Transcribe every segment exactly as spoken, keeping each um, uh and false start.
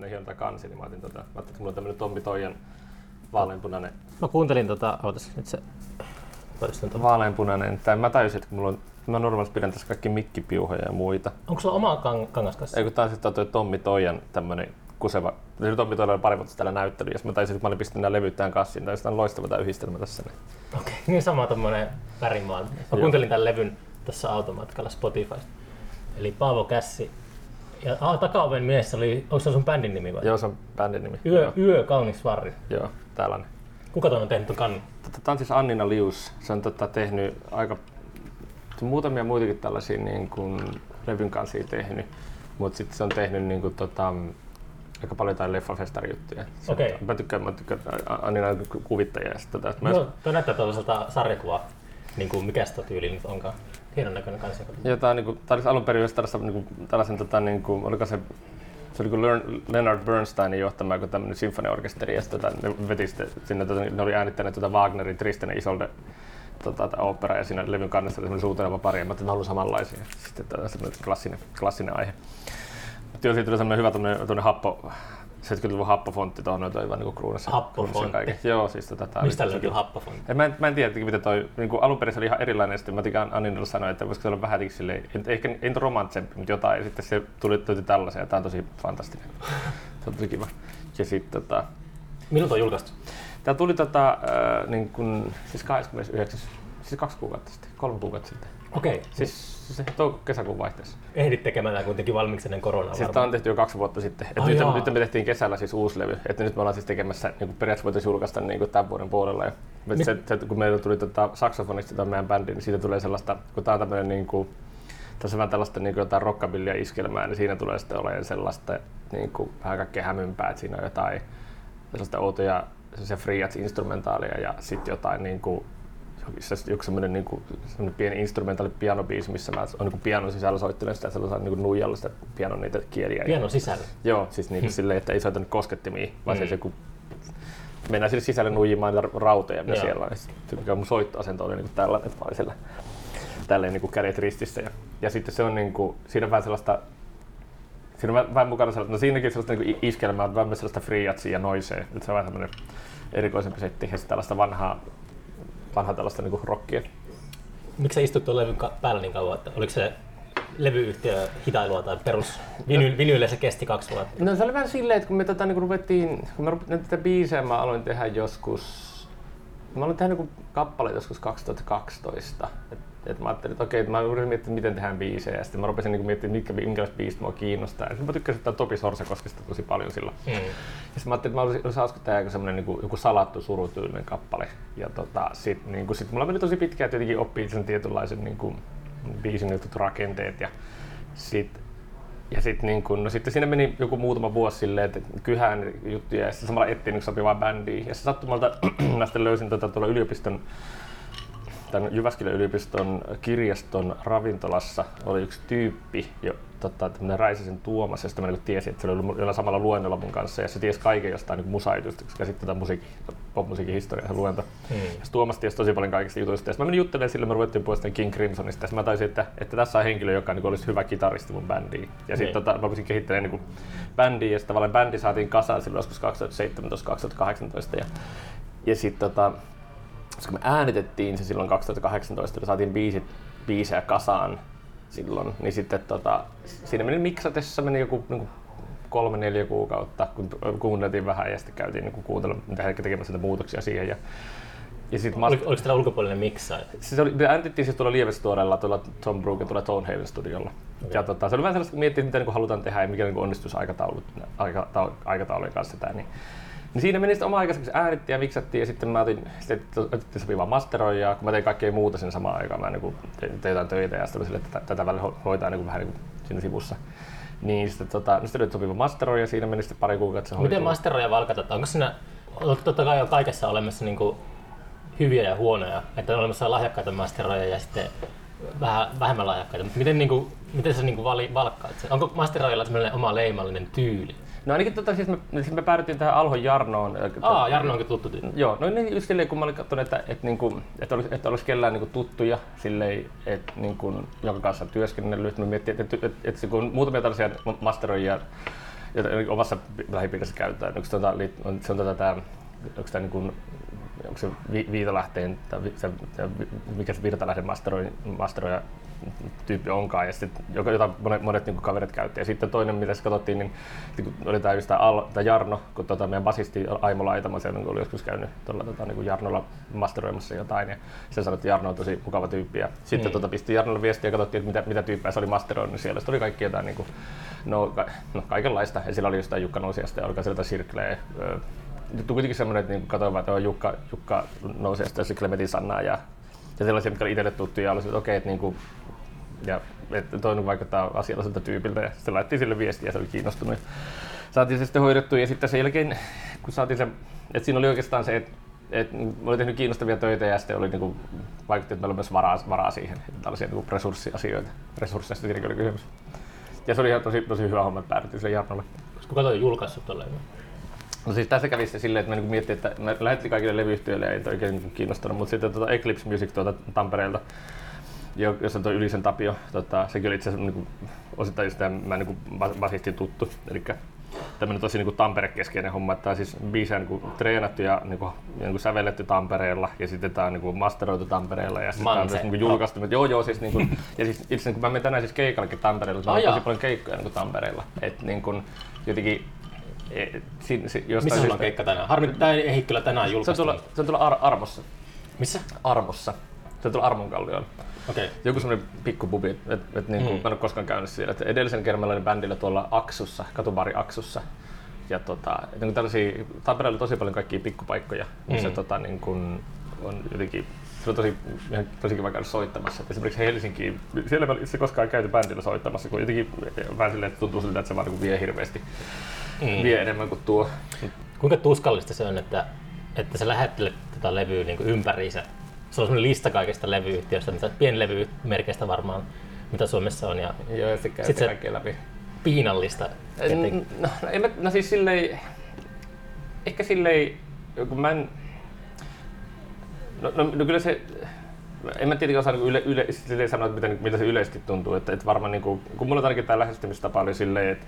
näki on tää kansi, niin mä otin tota, mä ajattelin, että mulla on tämmönen Tommi Toijan vaaleanpunainen. Mä kuuntelin tota, ootas nyt se, toistan tota. Vaaleanpunainen, tai mä tajusin, että mulla on, mä normaalisti pidän tässä kaikki mikkipiuhoja ja muita. Onko sulla omaa kang- kangaskassa? Ei kun tää on sit toi Tommi Toijan tämmönen kuseva, se Tommi Toija oli pari vuotta täällä näyttely, ja sit mä tajusin, että mä olin pistänyt nää levyt tähän kassiin, tai sit on loistava tää yhdistelmä tässä. Niin. Okei, okay, niin sama tommonen värimaali. Mä kuuntelin tän levyn tässä automatkalla Spotifysta. Eli Paavo Kässi. Ja ah, takaoven miehessä oli, onko se sun bändin nimi vai? Joo, se on bändin nimi. Yö, Yö Kauniswari. Joo, tällainen. Kuka tuon on tehnyt ton kannin? Tämä on siis Annina Lius. Se on tota, tehnyt aika muutamia muitakin tällaisia niin kuin levyn kansia tehnyt. Mutta sitten se on tehnyt niin kuin, tota, aika paljon jotain Leffa Festa -juttuja. Okay. Mä tykkään, mä tykkään Anninan kuvittajia. Tota, mä... no, toi näyttää tuollaiselta sarjakuvaa. Niin kuin mikä sitä tyyli nyt onkaan? Hienon näköinen kanssa. Joo, tää on niinku, tää olis alun perin niinku, tällaisen tota niinku, oliko se, se oli kuin Leonard Bernsteinin johtama joku tämmönen sinfoniaorkesteri, ja sitten tota, ne veti sitten sinne, tota, ne oli äänittäneet tota Wagnerin Tristan und Isolde tota, oopperaa, ja siinä levyn kannessa oli semmonen suuteleva pari, ja mä ajattelin, että mä haluan samanlaisia. Sitten tota, semmonen klassinen, klassinen aihe. Mutta joo, siitä tuli semmonen hyvä tommonen, tommonen happo, seitsemänkymmentäluvun happofontti tuohon, noin toi vaan niinku kruunussa. Happofontti? Joo, siis tota tää... Mistä löytyy happofontti? Mä en, mä en tiedä, mitä toi... Niinku alun perin se oli ihan erilainen, ja sitten mä tikaan Anninilla sanoin, että voisiko se olla vähän silleen... Ehkä ei romantsempi, mutta jotain, ja sitten se tuli, tuli tällaisen, ja tää on tosi fantastinen. Se on tosi kiva. Ja sit tota... Milloin toi julkaistu? Tää tuli tota... Äh, niin kun, siis kahdeskymmenesyhdeksäs Siis kaksi kuukautta sitten, kolme kuukautta sitten. Okei. Okay. Siis se touko-kesäkuun vaihteessa. Ehdit tekemään tämä kuitenkin valmiiksi ennen koronaa. Siis tämä on tehty jo kaksi vuotta sitten. Et oh, nyt, nyt me tehtiin kesällä siis uusi levy. Et nyt me ollaan siis tekemässä, niin kuin periaatteessa voitaisiin julkaista niin kuin tämän vuoden puolella. Ja Mit... se, se, kun meillä tuli tota saksofonista tämän meidän bändiin, niin siitä tulee sellaista, kun tämä on tämmöinen niin kuin, tässä on vähän tällaista niin kuin jotain rockabillia iskelmää, niin siinä tulee sitten olemaan sellaista niin kuin, vähän kaikkea hämympää, että siinä on jotain sellaista outoja free jazz-instrumentaalia ja sitten jotain niin kuin, joku semmoinen niinku semmoinen pieni instrumentaali pianobiisi, missä mä on niinku pianon sisällä soittelen sitä sellaisella niinku nuijalla sitä pianon niitä kieliä. Pianon sisällä? Joo, siis niinku hmm. silleen, että ei soittanut koskettimia, vaan hmm. se joku mennään sille sisälle nuijimaan niitä rautoja, mitä siellä on. Sitten mikä mun soittoasento oli niinku tällainen, että mä olin sillä tälleen niinku kädet ristissä. Ja, ja sitten se on niinku, siinä on vähän sellaista, siinä on vähän mukana sellaista, no siinäkin sellaista niinku iskelmää, on vähän myös sellaista free jatsia ja noisea. Nyt se on vähän semmoinen erikoisempi setti ja sitten tällaista vanhaa vanhaa tällaista niinku rockia. Miksi sä istut tuon levyn päällä niin kauan? Että oliko se levyyhtiö hitailua tai perus viny- vinyille se kesti kaksi vuotta? No se oli vähän silleen, että kun me tätä niinku ruvettiin, kun me ruvettiin tätä biisejä, mä aloin tehdä joskus, mä aloin tehdä niinku kappaleita joskus kaksituhattakaksitoista. Et, et mä ajattelin, että okei, että mä rupesin miettimään, miten tehdään biisejä, ja sitten mä rupesin niinku miettimään, mitkä, minkälaiset biisit mua kiinnostaa. Ja mä tykkäsin tätä Topi Sorsakoskesta tosi paljon silloin. Mm. Ja sitten mä ajattelin, että mä olisin hauska tehdä semmoinen niinku, joku salattu surutyylinen kappale. Ja tota, sit, niinku, sit mulla meni tosi pitkään tietenkin oppii sen tietynlaisen niinku, biisin rakenteet. Ja sit, ja sit, niinku, no, sitten siinä meni joku muutama vuosi silleen, että kyhään juttuja, ja sitten samalla ettiin yksi sopivaa bändiä. Ja se sattumalta mä sitten löysin tota, tuolla yliopiston Tämän Jyväskylän yliopiston kirjaston ravintolassa oli yksi tyyppi, jo, tota, tämmöinen Räisäsen Tuomas, josta mä niin tiesin, että se oli jollain samalla luennolla mun kanssa, ja se tiesi kaiken jostain niin musaijutusta, koska sitten tätä musiikki, popmusiikin historiaa se luento. Hmm. Ja Tuomas tiesi tosi paljon kaikista jutuista, ja mä menin juttelemaan sille, me ruvettiin puolestaan King Crimsonista, ja mä taisin, että, että tässä on henkilö, joka niin olisi hyvä kitaristi mun bändiin. Ja sitten hmm. tota, mä voisin kehittelemään niin bändiä, ja sitten tavallaan bändi saatiin kasaan silloin joskus kaksituhattaseitsemäntoista kaksituhattakahdeksantoista, ja, ja sitten tota, koska me äänitettiin se silloin kaksituhattakahdeksantoista, me saatiin biisit, biisejä kasaan silloin, niin sitten tota, siinä meni miksatessa meni joku niin kolme neljä kuukautta, kun kuunneltiin vähän ja sitten käytiin niin kuuntelemaan, mitä he tekemässä muutoksia siihen. Ja, ja sit Ol, oliko teillä ulkopuolinen miksaaja? Siis oli, me äänitettiin siis tuolla Lievestuorella, tuolla Tom Brogan, tuolla Stonehaven studiolla. Okay. Ja tota, se oli vähän sellaista, kun miettii, mitä niin halutaan tehdä ja mikä niin onnistus aikataulujen aika, kanssa. Tää, niin. Niin siinä meni sitten oma aikaiseksi, äänittiin ja miksattiin, ja sitten mä otin, sitten otettiin sopivaa masteroijaa, kun mä tein kaikkea muuta siinä samaan aikaan. Mä niin tein jotain töitä ja sitten tätä, tätä välillä hoitaa niin vähän niin siinä sivussa. Niin sitten tota, sitten oli sopiva masteroija, siinä meni sitten pari kuukautta se hoituu. Miten masteroija valkatataan? Onko siinä, totta kai on kaikessa olemassa niin kuin hyviä ja huonoja, että on olemassa lahjakkaita masteroijia ja sitten vähän vähemmän lahjakkaita, mutta miten, niin kuin, miten sä niin kuin vali, valkkaat sen? Onko masteroijalla sellainen oma leimallinen tyyli? No ainakin tota, siis me, siis me päädyttiin tähän Alho Jarnoon. Aa, Jarno onkin tuttu tyyppi. Joo, no niin just silleen, kun mä olin katsonut, että, että, että, että olisi, että olisi kellään niin kuin tuttuja, silleen, että, niin kuin, jonka kanssa on työskennellyt. Mä miettii, että, että, että, että kun muutamia tällaisia masteroijia jota omassa lähipiirissä käytetään. Onko tuota, on, se on tuota, tämä, onko tämä niin kuin, onko se vi, viitolähteen, tai se, mikä se virtalähden masteroi, masteroja tyyppi onkaan, ja sitten, jota monet, monet niin kuin kaverit käytti. Ja sitten toinen, mitä se katsottiin, niin oli tämä, tämä, Al, tämä Jarno, kun tuota, meidän basisti Aimo Laitamo oli joskus käynyt tuolla, tuota, niin kuin Jarnolla masteroimassa jotain, ja sen sanoi, että Jarno on tosi mukava tyyppi. Ja sitten mm. tuota, pisti Jarnolle viestiä ja katsottiin, että mitä, mitä tyyppejä se oli masteroinut siellä. Sitten oli kaikki jotain, niin kuin, no, ka, no, kaikenlaista, ja sillä oli jostain Jukka Nousiasta ja oli sieltä Sirkleä. Nyt on kuitenkin semmoinen, että niin katsoin vaan, että on Jukka, Jukka Nousiasta ja Klementin Sannaa ja, ja sellaisia, mitkä oli itselle tuttuja ja oli että okei, okay, että ja että toinen vaikuttaa asialliselta tyypiltä ja sitten laitettiin sille viestiä ja se oli kiinnostunut. Saatiin se sitten hoidettua ja sitten sen jälkeen, kun saatiin se, että siinä oli oikeastaan se, että, että oli tehnyt kiinnostavia töitä ja sitten oli niin kuin, vaikutti, että meillä oli myös varaa, varaa siihen, että tällaisia niin resurssiasioita, resursseista tietenkin oli kysymys. Ja se oli ihan tosi, tosi hyvä homma, että päädyttiin sille Jarnolle. Kuka toi julkaissut tuolle? No siis tässä kävi se silleen, että mä niinku miettii, että mä lähetin kaikille levyyhtiöille ja ei toi oikein kiinnostanut, mutta sitten tuota Eclipse Music tuolta Tampereelta, jossa toi Ylisen Tapio, tota, sekin oli itse asiassa niinku, osittain just tämän, mä niinku basistin tuttu, eli tämmönen tosi niinku Tampere-keskeinen homma, että tää on siis biisejä niinku treenattu ja niinku, niinku sävelletty Tampereella ja sitten tää on niinku masteroitu Tampereella ja sitten tää on myös niinku julkaistu, mutta joo joo siis niinku, ja siis itse niinku, mä menen tänään siis keikallekin Tampereella, mä oon tosi paljon keikkoja niinku Tampereella, et niinku jotenkin E, si, si, missä sulla on keikka tänään? Harmi, tää ei ehdi kyllä tänään julkaista. Se on tuolla Ar- Armossa. Missä? Armossa. Se on tuolla Armunkallioilla. Okay. Joku semmoinen pikkupubi, että et, et, niinku, mm. mä en ole koskaan käynyt siellä. Et edellisen kerran meillä oli bändillä tuolla Aksussa, katubari Aksussa. Ja tota, et, niinku tällaisia, Tampereella oli tosi paljon kaikkia pikkupaikkoja, missä mm. tota, niinku, on jotenkin se on tosi, ihan tosi kiva käydä soittamassa. Et esimerkiksi Helsinkiin, siellä ei itse koskaan käyty bändillä soittamassa, kun jotenkin vähän silleen, että tuntuu siltä, että se vaan niin vie hirveästi. Mm. Vie enemmän kuin tuo. Kuinka tuskallista se on, että, että sä lähettelet tätä levyä niin ympäriinsä? Se on semmoinen lista kaikista levyyhtiöistä, mitä pienlevymerkeistä varmaan, mitä Suomessa on. Ja joo, ja se käy sitten kaikkea läpi. Piinallista. No, no, en mä, no siis silleen, ehkä silleen, kun mä en, no, no, no kyllä se, en mä tietenkään osaa yle, yle, silleen sanoa, että mitä, mitä se yleisesti tuntuu. Että, että varmaan, niin kuin, kun mulla tarkitaan lähestymistapa oli silleen, että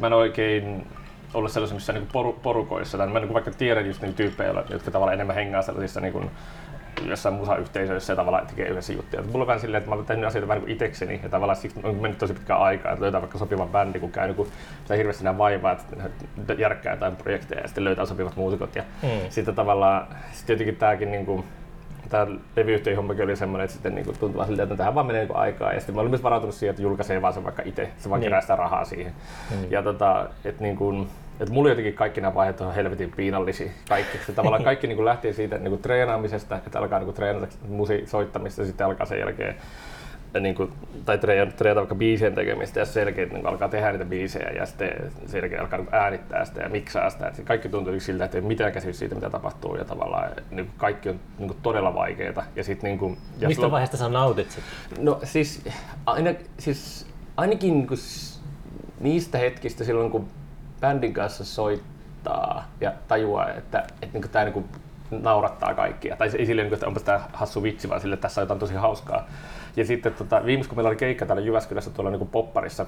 mä en oikein ollut sellaisissa missä niinku poru, porukoissa, tai mä niinku vaikka tiedän just niitä tyyppejä, jotka tavallaan enemmän hengaa sellaisissa niinku jossain musayhteisöissä ja tavallaan tekee yhdessä juttuja. Mulla on vähän silleen, että mä olen tehnyt asioita vähän niinku itekseni ja tavallaan siksi on mennyt tosi pitkään aikaa, että löytää vaikka sopivan bändi, kun käy niinku hirveästi nää vaivaa, että järkkää jotain projekteja ja sitten löytää sopivat muusikot. Ja mm. sitten tavallaan, sitten jotenkin tääkin niinku, tää levyyhtiöhommakin oli semmoinen, että sitten niinku tuntui vaan siltä, että tähän vaan menee niinku aikaa ja sitten mä olin myös varautunut siihen, että julkaisee vaan sen vaikka itse, se vaan niin. Kerää sitä rahaa siihen. Niin. Ja tota, et niinku, et mulla jotenkin kaikki nämä vaiheet on helvetin piinallisia, kaikki. Se tavallaan kaikki niinku lähtee siitä niinku treenaamisesta, että alkaa niinku treenata musiikin soittamista ja sitten alkaa sen jälkeen niinku, tai treenata vaikka biisien tekemistä ja sen jälkeen niinku alkaa tehdä niitä biisejä ja sitten sen jälkeen alkaa niinku äänittää sitä ja miksaa sitä. Et kaikki tuntuu siltä, että ei mitään käsitystä siitä, mitä tapahtuu ja tavallaan niinku kaikki on niinku todella vaikeeta. Ja sit, niinku, ja mistä lop... vaiheesta sä nautit sit? No siis, aina, siis ainakin niinku niistä hetkistä silloin, kun bändin kanssa soittaa ja tajuaa, että et niinku tää niinku naurattaa kaikkia. Tai ei silleen, että onpa tää hassu vitsi, vaan silleen, että tässä on jotain tosi hauskaa. Ja sitten tota, viimeksi kun meillä oli keikka täällä Jyväskylässä tuolla niinku Popparissa,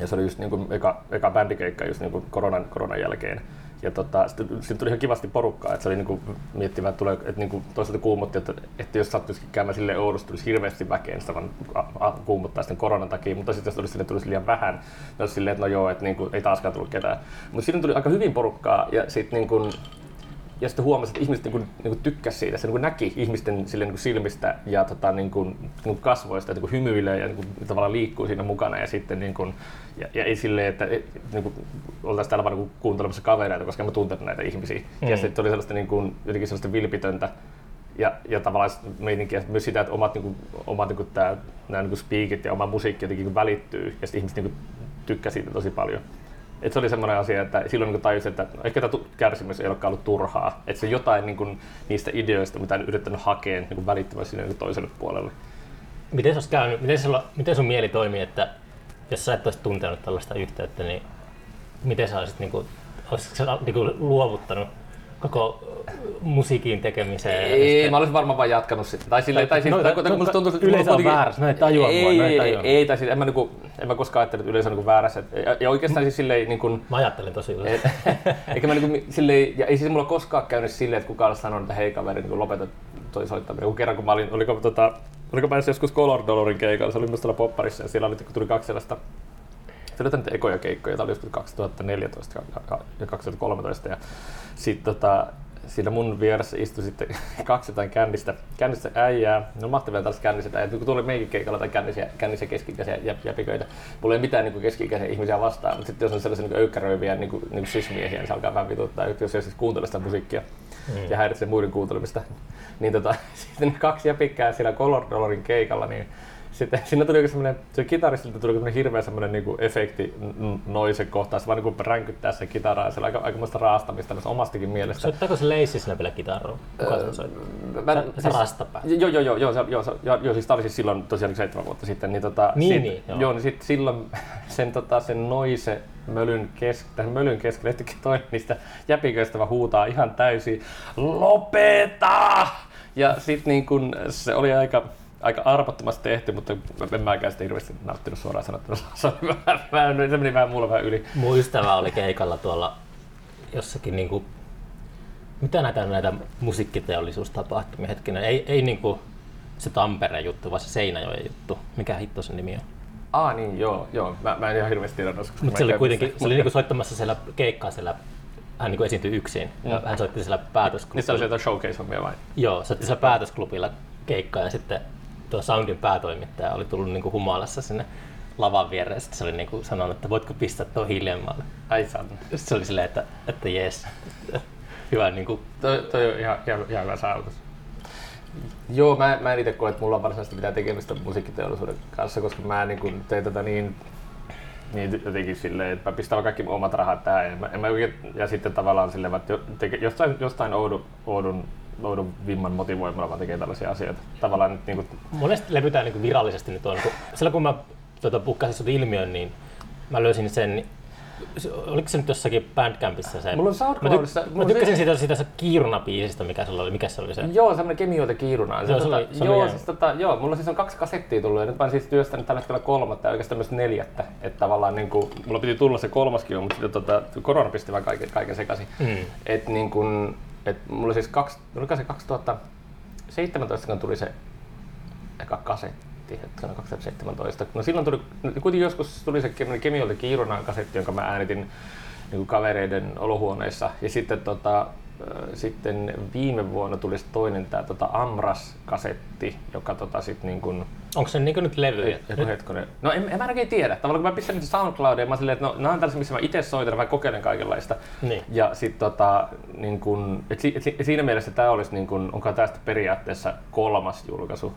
ja se oli just niinku eka, eka bändikeikka just niinku koronan, koronan jälkeen. Ja tota, sitten, sitten tuli ihan kivasti porukkaa, että se oli niinku miettivää, että, että niinku toisaalta kuumotti, että, että jos sattuisikin käymään silleen Oulussa, tulisi hirveästi väkeen, sitä vaan kuumottaa sitten koronan takia, mutta sitten jos tulisi, silleen, tulisi liian vähän, niin olisi silleen, että no joo, että niinku, ei taaskaan tullut ketään. Mutta siinä tuli aika hyvin porukkaa, ja sitten niinku, ja sitten huomasin, että ihmiset niinku, niinku tykkäsivät siitä, se niinku näki ihmisten sille, niinku silmistä ja tota, niinku, niinku kasvoista, että niinku hymyilee ja niinku, tavallaan liikkuu siinä mukana. Ja, sitten, niinku, ja, ja ei silleen, että et, niinku, oltaisiin täällä vaan niinku, kuuntelemassa kavereita, koska mä tunnen näitä ihmisiä. Mm. Ja sitten oli sellaista, niinku, jotenkin sellaista vilpitöntä ja, ja tavallaan meininkiä, myös sitä, että omat, niinku, omat niinku, tää, nää, niinku speakit ja oma musiikki jotenkin välittyy ja ihmiset niinku, tykkää siitä tosi paljon. Et se oli semmoinen asia, että silloin niin tajusin, että ehkä tämä kärsimys ei olekaan ollut turhaa. Että se jotain niin kuin, niistä ideoista, mitä en yrittänyt hakea, niin välittömästi niin toiselle puolelle. Miten olisi käynyt, miten, sulla, miten sun mieli toimii, että jos sä et olisi tuntenut tällaista yhteyttä, niin miten sä olisit, niin kuin, olisit sä, niin kuin, luovuttanut koko musiikin tekemiseen. Ei, mä olisin varmaan vaan jatkanut sitä. Tai sille tai siltä kun musta tuntuu että yleensä on väärässä. Näitä tajua vaan, näitä tajua. Ei, tai siltä en mä niinku en mä koskaan ajatellut yleensä niinku väärässä. Ja oikeastaan siis sille niinkun mä ajattelen tosi yleensä. Eikä mä niinku sille ja ei siis mulla koskaan käynyt sille että kukaan sanoi että hei kaveri niinku lopeta toi soittaminen. Kun kerran kun mä olin oliko tota oliko mä joskus Color Dolorin keikalla, se oli myös täällä Popparissa ja siellä oli tuli kaksi sellaista Tuli niitä ekoja keikkoja, tämä oli joskus kaksituhattaneljätoista ja kaksituhattakolmetoista ja sit tota, siinä mun vieressä istui sitten kaksi jotain kännistä, kännistä äijää. No mahtavia tällaiset känniset äijät, kun tuli meikin keikalla tai kännisiä, kännisiä keski-ikäisiä jäpiköitä. Mulla ei mitään niinku keski-ikäisiä ihmisiä vastaan, mutta sitten jos on sellaisia niinku öykkäröiviä niinku, niinku sysmiehiä, niin se alkaa vähän vituttaa, jos ei siis kuuntele sitä musiikkia mm. ja häiritsee muiden kuuntelemista. Niin tota, sitten kaksi jäpikkää siinä Color Dolorin keikalla, niin sitten siinä tuli semmoinen, se kitaristilta tuli semmoinen hirveä semmoinen niinku efekti noisen kohtaan, se vaan niinku ränkyttää sen kitaraa ja se on aika, aikamoista raastamista myös omastakin mielestä. Soittaako se Leissi sinä vielä kitaraa? Kuka öö, sen soittaa? Sä, sä siis, rastapää? Joo, joo, joo, joo, joo, joo, joo siis tää oli siis silloin tosiaan seitsemän vuotta sitten. Niin, tota, niin, sit, niin joo. joo. Niin sit silloin sen, tota, sen noise mölyn keskellä, mölyn keskellä yhtäkkiä toinen niistä jäpiköistä vaan huutaa ihan täysin LOPETA! Ja sit niin kun se oli aika... Aika arvottomasti tehty, mutta en mäkään sitä hirveästi nauttinut suoraan sanottuna. Se, se meni vähän mulle vähän yli. Mun ystävä oli keikalla tuolla jossakin niinku... Mitä näitä näitä musiikkiteollisuustapahtumia hetkinen? Ei, ei niinku se Tampereen juttu, vaan se Seinäjoen juttu. Mikä hitto sen nimi on? Aa niin, joo, joo. Mä, mä en ihan hirveästi tiedä. Mutta se oli kuitenkin se oli niinku soittamassa siellä keikkaa siellä. Hän niinku esiintyi yksin. Mm. Hän soitti siellä päätösklubilla. Niin se oli jotain showcase-hommia vai? Joo, soitti siellä päätösklubilla keikkaa ja sitten tuo Soundin päätoimittaja oli tullut niinku humalassa sinne lavan viereen. Sitten se oli niinku sanonut, että voitko pistää tuon hiljemmalle. Ai saatana. Se oli silleen, että, että jees. Hyvä niinku... Toi, toi on ihan, ihan, ihan hyvä saavutus. Joo, mä, mä en itse koe, että mulla on varsinaisesti mitään tekemistä musiikkiteollisuuden kanssa, koska mä niinku tein tätä niin... Niin jotenkin silleen, että mä pistän kaikki omat rahat tähän. En mä, en mä oikein, ja sitten tavallaan silleen, että jostain, jostain oudun... oudun Oudun vimman motivoimalla vaan tekee tällaisia asioita. Tavallaan nyt niinku... Monesti levytään niinku virallisesti nyt on. Silloin kun mä tuota, pukkasin sut ilmiön, niin mä löysin sen... Oliko se nyt jossakin Bandcampissa se? Mulla on SoundCloudissa... Mä, tyk- mä tykkäsin siitä, siitä, siitä Kiiruna-biisistä, mikä sulla oli. Mikä se oli se? Joo, semmoinen Kemioita Kiirunaan. Se, joo, tota, se joo, siis, tota, joo, mulla siis on kaksi kasettia tullut ja nyt mä olen siis työstänyt tällä hetkellä kolmatta ja oikeastaan myös neljättä. Että tavallaan niinku... Mulla piti tulla se kolmaskin jo, mutta tota, korona pisti vaan kaiken, kaiken sekaisin. Mm. Et niin kun... Et mulla siis kaksi, oliko se kaksituhattaseitsemäntoista, kun tuli se eka kasetti, hetkinen kaksituhattaseitsemäntoista. No silloin tuli, kuitenkin joskus tuli se Kemiolta Kiirunaan kasetti, jonka mä äänitin niin kavereiden olohuoneissa. Ja sitten, tota, sitten viime vuonna tuli se toinen tää tota Amras-kasetti, joka tota sit niin kun... Onko se niin kuin nyt levyjä? Hetkinen. No en, en mä oikein tiedä. Tavallaan kun mä pistän nyt SoundCloudiin, mä silleen, että no, nämä on tällaisia, missä mä itse soitan, mä kokeilen kaikenlaista. Niin. Ja sit tota, niin kun, et si, et si, siinä mielessä tää olisi niin kun, onkaan tästä periaatteessa kolmas julkaisu.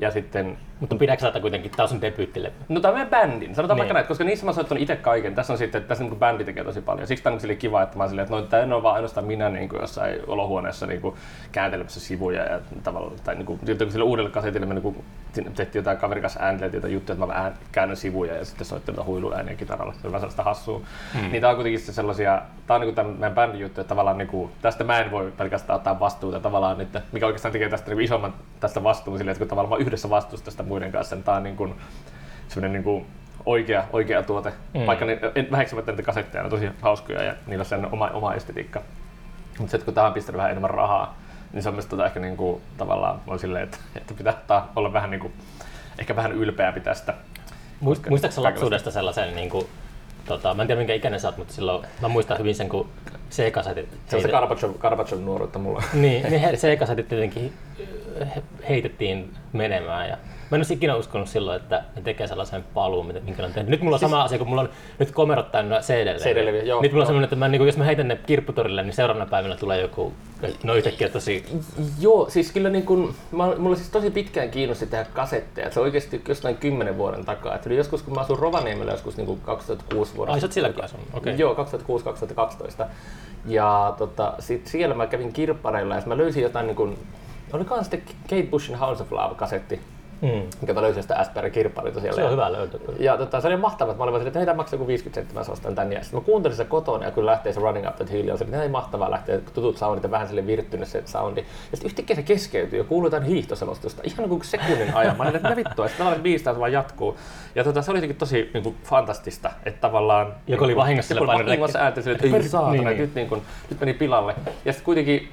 Ja sitten... Mutta pidätkö tätä kuitenkin, tää on sun debyyttilevy? No tää on meidän bändin, sanotaan niin. Vaikka näin, koska niissä mä soittan itse kaiken. Tässä on sitten, tässä niin bändi tekee tosi paljon. Siksi tää on silleen kiva, että mä silleen, että no tää en ole vaan ainoastaan minä niin kuin jossain olohuoneessa niin kuin kääntelemässä sivuja ja tavallaan, tai niin kuin sille uudelle kasetille me niin kuin tehtiin jotain kaverin kanssa äänteltiin jotain juttuja, että mä ään, käännän sivuja ja sitten soittelin jotain huiluääniä kitaralla. Se on vähän sellaista hassua. Hmm. Niin tää on kuitenkin se sellaisia, tää on niin kuin tämän meidän bändin juttu, että tavallaan niin kuin, tästä mä en voi pelkästään ottaa vastuuta tavallaan, että mikä oikeastaan tekee tästä niin kuin isomman tästä vastuun silleen, että kun tavallaan yhdessä vastuussa tästä muiden kanssa, niin tää on niin kuin semmoinen niin kuin oikea, oikea tuote. Mm. Vaikka ne, en väheksymättä niitä kasetteja, ne on tosi hauskoja ja niillä on sen oma, oma estetiikka. Mutta se, että kun tähän on pistänyt vähän enemmän rahaa, niin se on myös tota ehkä niin kuin, tavallaan voi silleen, että, että pitää ottaa, olla vähän niin kuin, ehkä vähän ylpeämpi tästä. Muist, muistaaksä lapsuudesta sellaisen niin kuin tota, mä en tiedä minkä ikäinen sä oot, mutta silloin mä muistan hyvin sen, kun C-kasetit... Se on se Karpatson nuoruutta mulla. Niin, niin C-kasetit tietenkin heitettiin menemään. Ja mä en olisi ikinä uskonut silloin, että ne tekee sellaisen paluun, minkä on tehnyt. Nyt mulla on sama siis... asia, kun mulla on nyt komerot täynnä C D-leviä. Joo, nyt mulla on semmoinen, että mä, niin kun, jos mä heitän ne kirpputorille, niin seuraavana päivänä tulee joku... No yhtäkkiä tosi... Joo, siis kyllä niin kun... Mulla siis tosi pitkään kiinnosti tehdä kasetteja. Se on oikeasti jostain kymmenen vuoden takaa. Että joskus, kun mä asuin Rovaniemellä joskus niin kaksituhattakuusi vuodessa... Ai sä oot sillä kai asunut? Okay. Joo, kaksituhattakuusi kaksituhattakaksitoista. Ja tota, sit siellä mä kävin kirppareilla ja mä löysin jotain niin kun... Oli kans sitten Kate Bushin Hounds of Love -kasetti. mm. mikä mä löysin sitä Asperger-kirpparilta siellä. Se on hyvä löytö. Ja tota, se oli mahtavaa, mä olin vaan, että hei, tämä maksaa joku viisikymmentä senttiä, mä ostan tän. Ja sitten mä kuuntelin sitä kotona ja kun lähtee se Running Up That Hill, ja se oli hei, mahtavaa lähtee, tutut soundit ja vähän sille virttynyt se soundi. Ja sitten yhtäkkiä se keskeytyy ja kuuluu jotain hiihtoselostusta, ihan kuin sekunnin ajan. Mä olin, että mitä vittua, sitten tavallaan biisi taas vaan jatkuu. Ja tota, se oli jotenkin tosi niin kuin, fantastista, että tavallaan... Joka oli vahingossa sille painellekin. Nyt meni pilalle. Ja sitten kuitenkin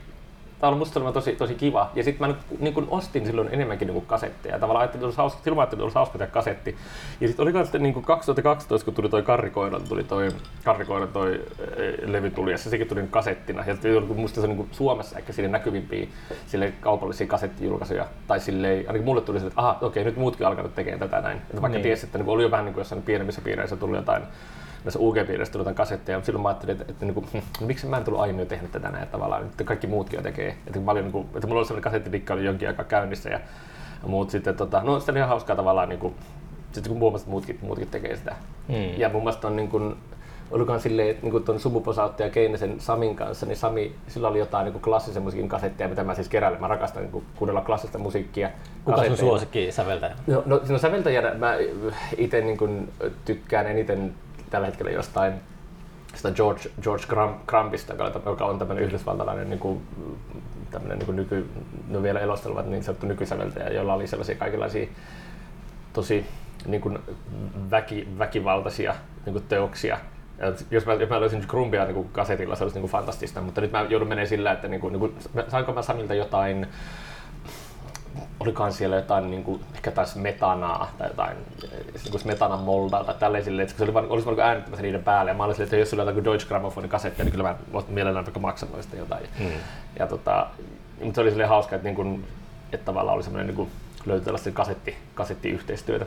tämä on musta tosi, tosi kiva. Ja sitten mä niin kun ostin silloin enemmänkin niin kun kasetteja. Tavallaan ajattelin, että olisi silloin ajattelin, että olisi hauska tehdä kasetti. Ja sitten oli sitten niin kaksituhattakaksitoista, kun tuli toi Karri Koiran, tuli toi Karri Koiran toi levy tuli, ja se sekin tuli kasettina. Ja sitten musta se on niin Suomessa ehkä sille näkyvimpiä sille kaupallisia kasettijulkaisuja. Tai silleen, ainakin mulle tuli silleen, että aha, okei, nyt muutkin alkanut tekemään tätä näin. Että vaikka niin. Tiesi, että niin oli jo vähän niin kuin jossain pienemmissä piireissä tuli jotain. Näissä U G-piirissä tuli jotain kasetteja, mutta silloin mä ajattelin, että, että, että, että miksi mä en tullut aiemmin tehnyt tätä näin tavallaan, että kaikki muutkin jo tekee. Että, paljon, niin kuin, että mulla oli sellainen kasettipikka oli jonkin aikaa käynnissä ja muut sitten, tota, no sitä oli ihan hauskaa tavallaan, niin kuin, sitten kun muun muutkin, muutkin tekee sitä. Hmm. Ja mun mielestä on niin kuin, olikohan silleen, niin kuin tuon Sumuposauttaja Keinisen Samin kanssa, niin Sami, sillä oli jotain niin kuin klassisen musiikin kasetteja, mitä mä siis keräilen. Mä rakastan niin kuin, kuunnella klassista musiikkia. Kuka sun suosikki säveltäjä? No, no, no säveltäjänä mä ite niin kuin, tykkään eniten tällä hetkellä jostain sitä George, George Crumb, Crumbista, joka on tämmöinen yhdysvaltalainen niin kuin, tämmöinen, niin kuin nyky, no vielä elostelevat niin sanottu nykysäveltäjä, jolla oli sellaisia kaikenlaisia tosi niin kuin väki, väkivaltaisia niin kuin teoksia. Jos mä, jos mä löysin Crumbia niin kuin kasetilla, se olisi niin kuin fantastista, mutta nyt mä joudun menee sillä, että niin kuin, niin kuin, saanko mä Samilta jotain, olikohan siellä jotain niin kuin, ehkä taas metanaa tai jotain niin metanan moldaa tai tälleen silleen, että se oli vaan, olisi vaan äänittämässä niiden päälle ja mä olin silleen, että jos sulla on jotain Deutsche Grammofonin kasetteja, niin kyllä mä mielellään vaikka maksan noista jotain. Mm. Ja, ja tota, mutta se oli silleen hauska, että, niin kuin, että tavallaan oli semmoinen niin löytyi tällaista kasetti, kasettiyhteistyötä.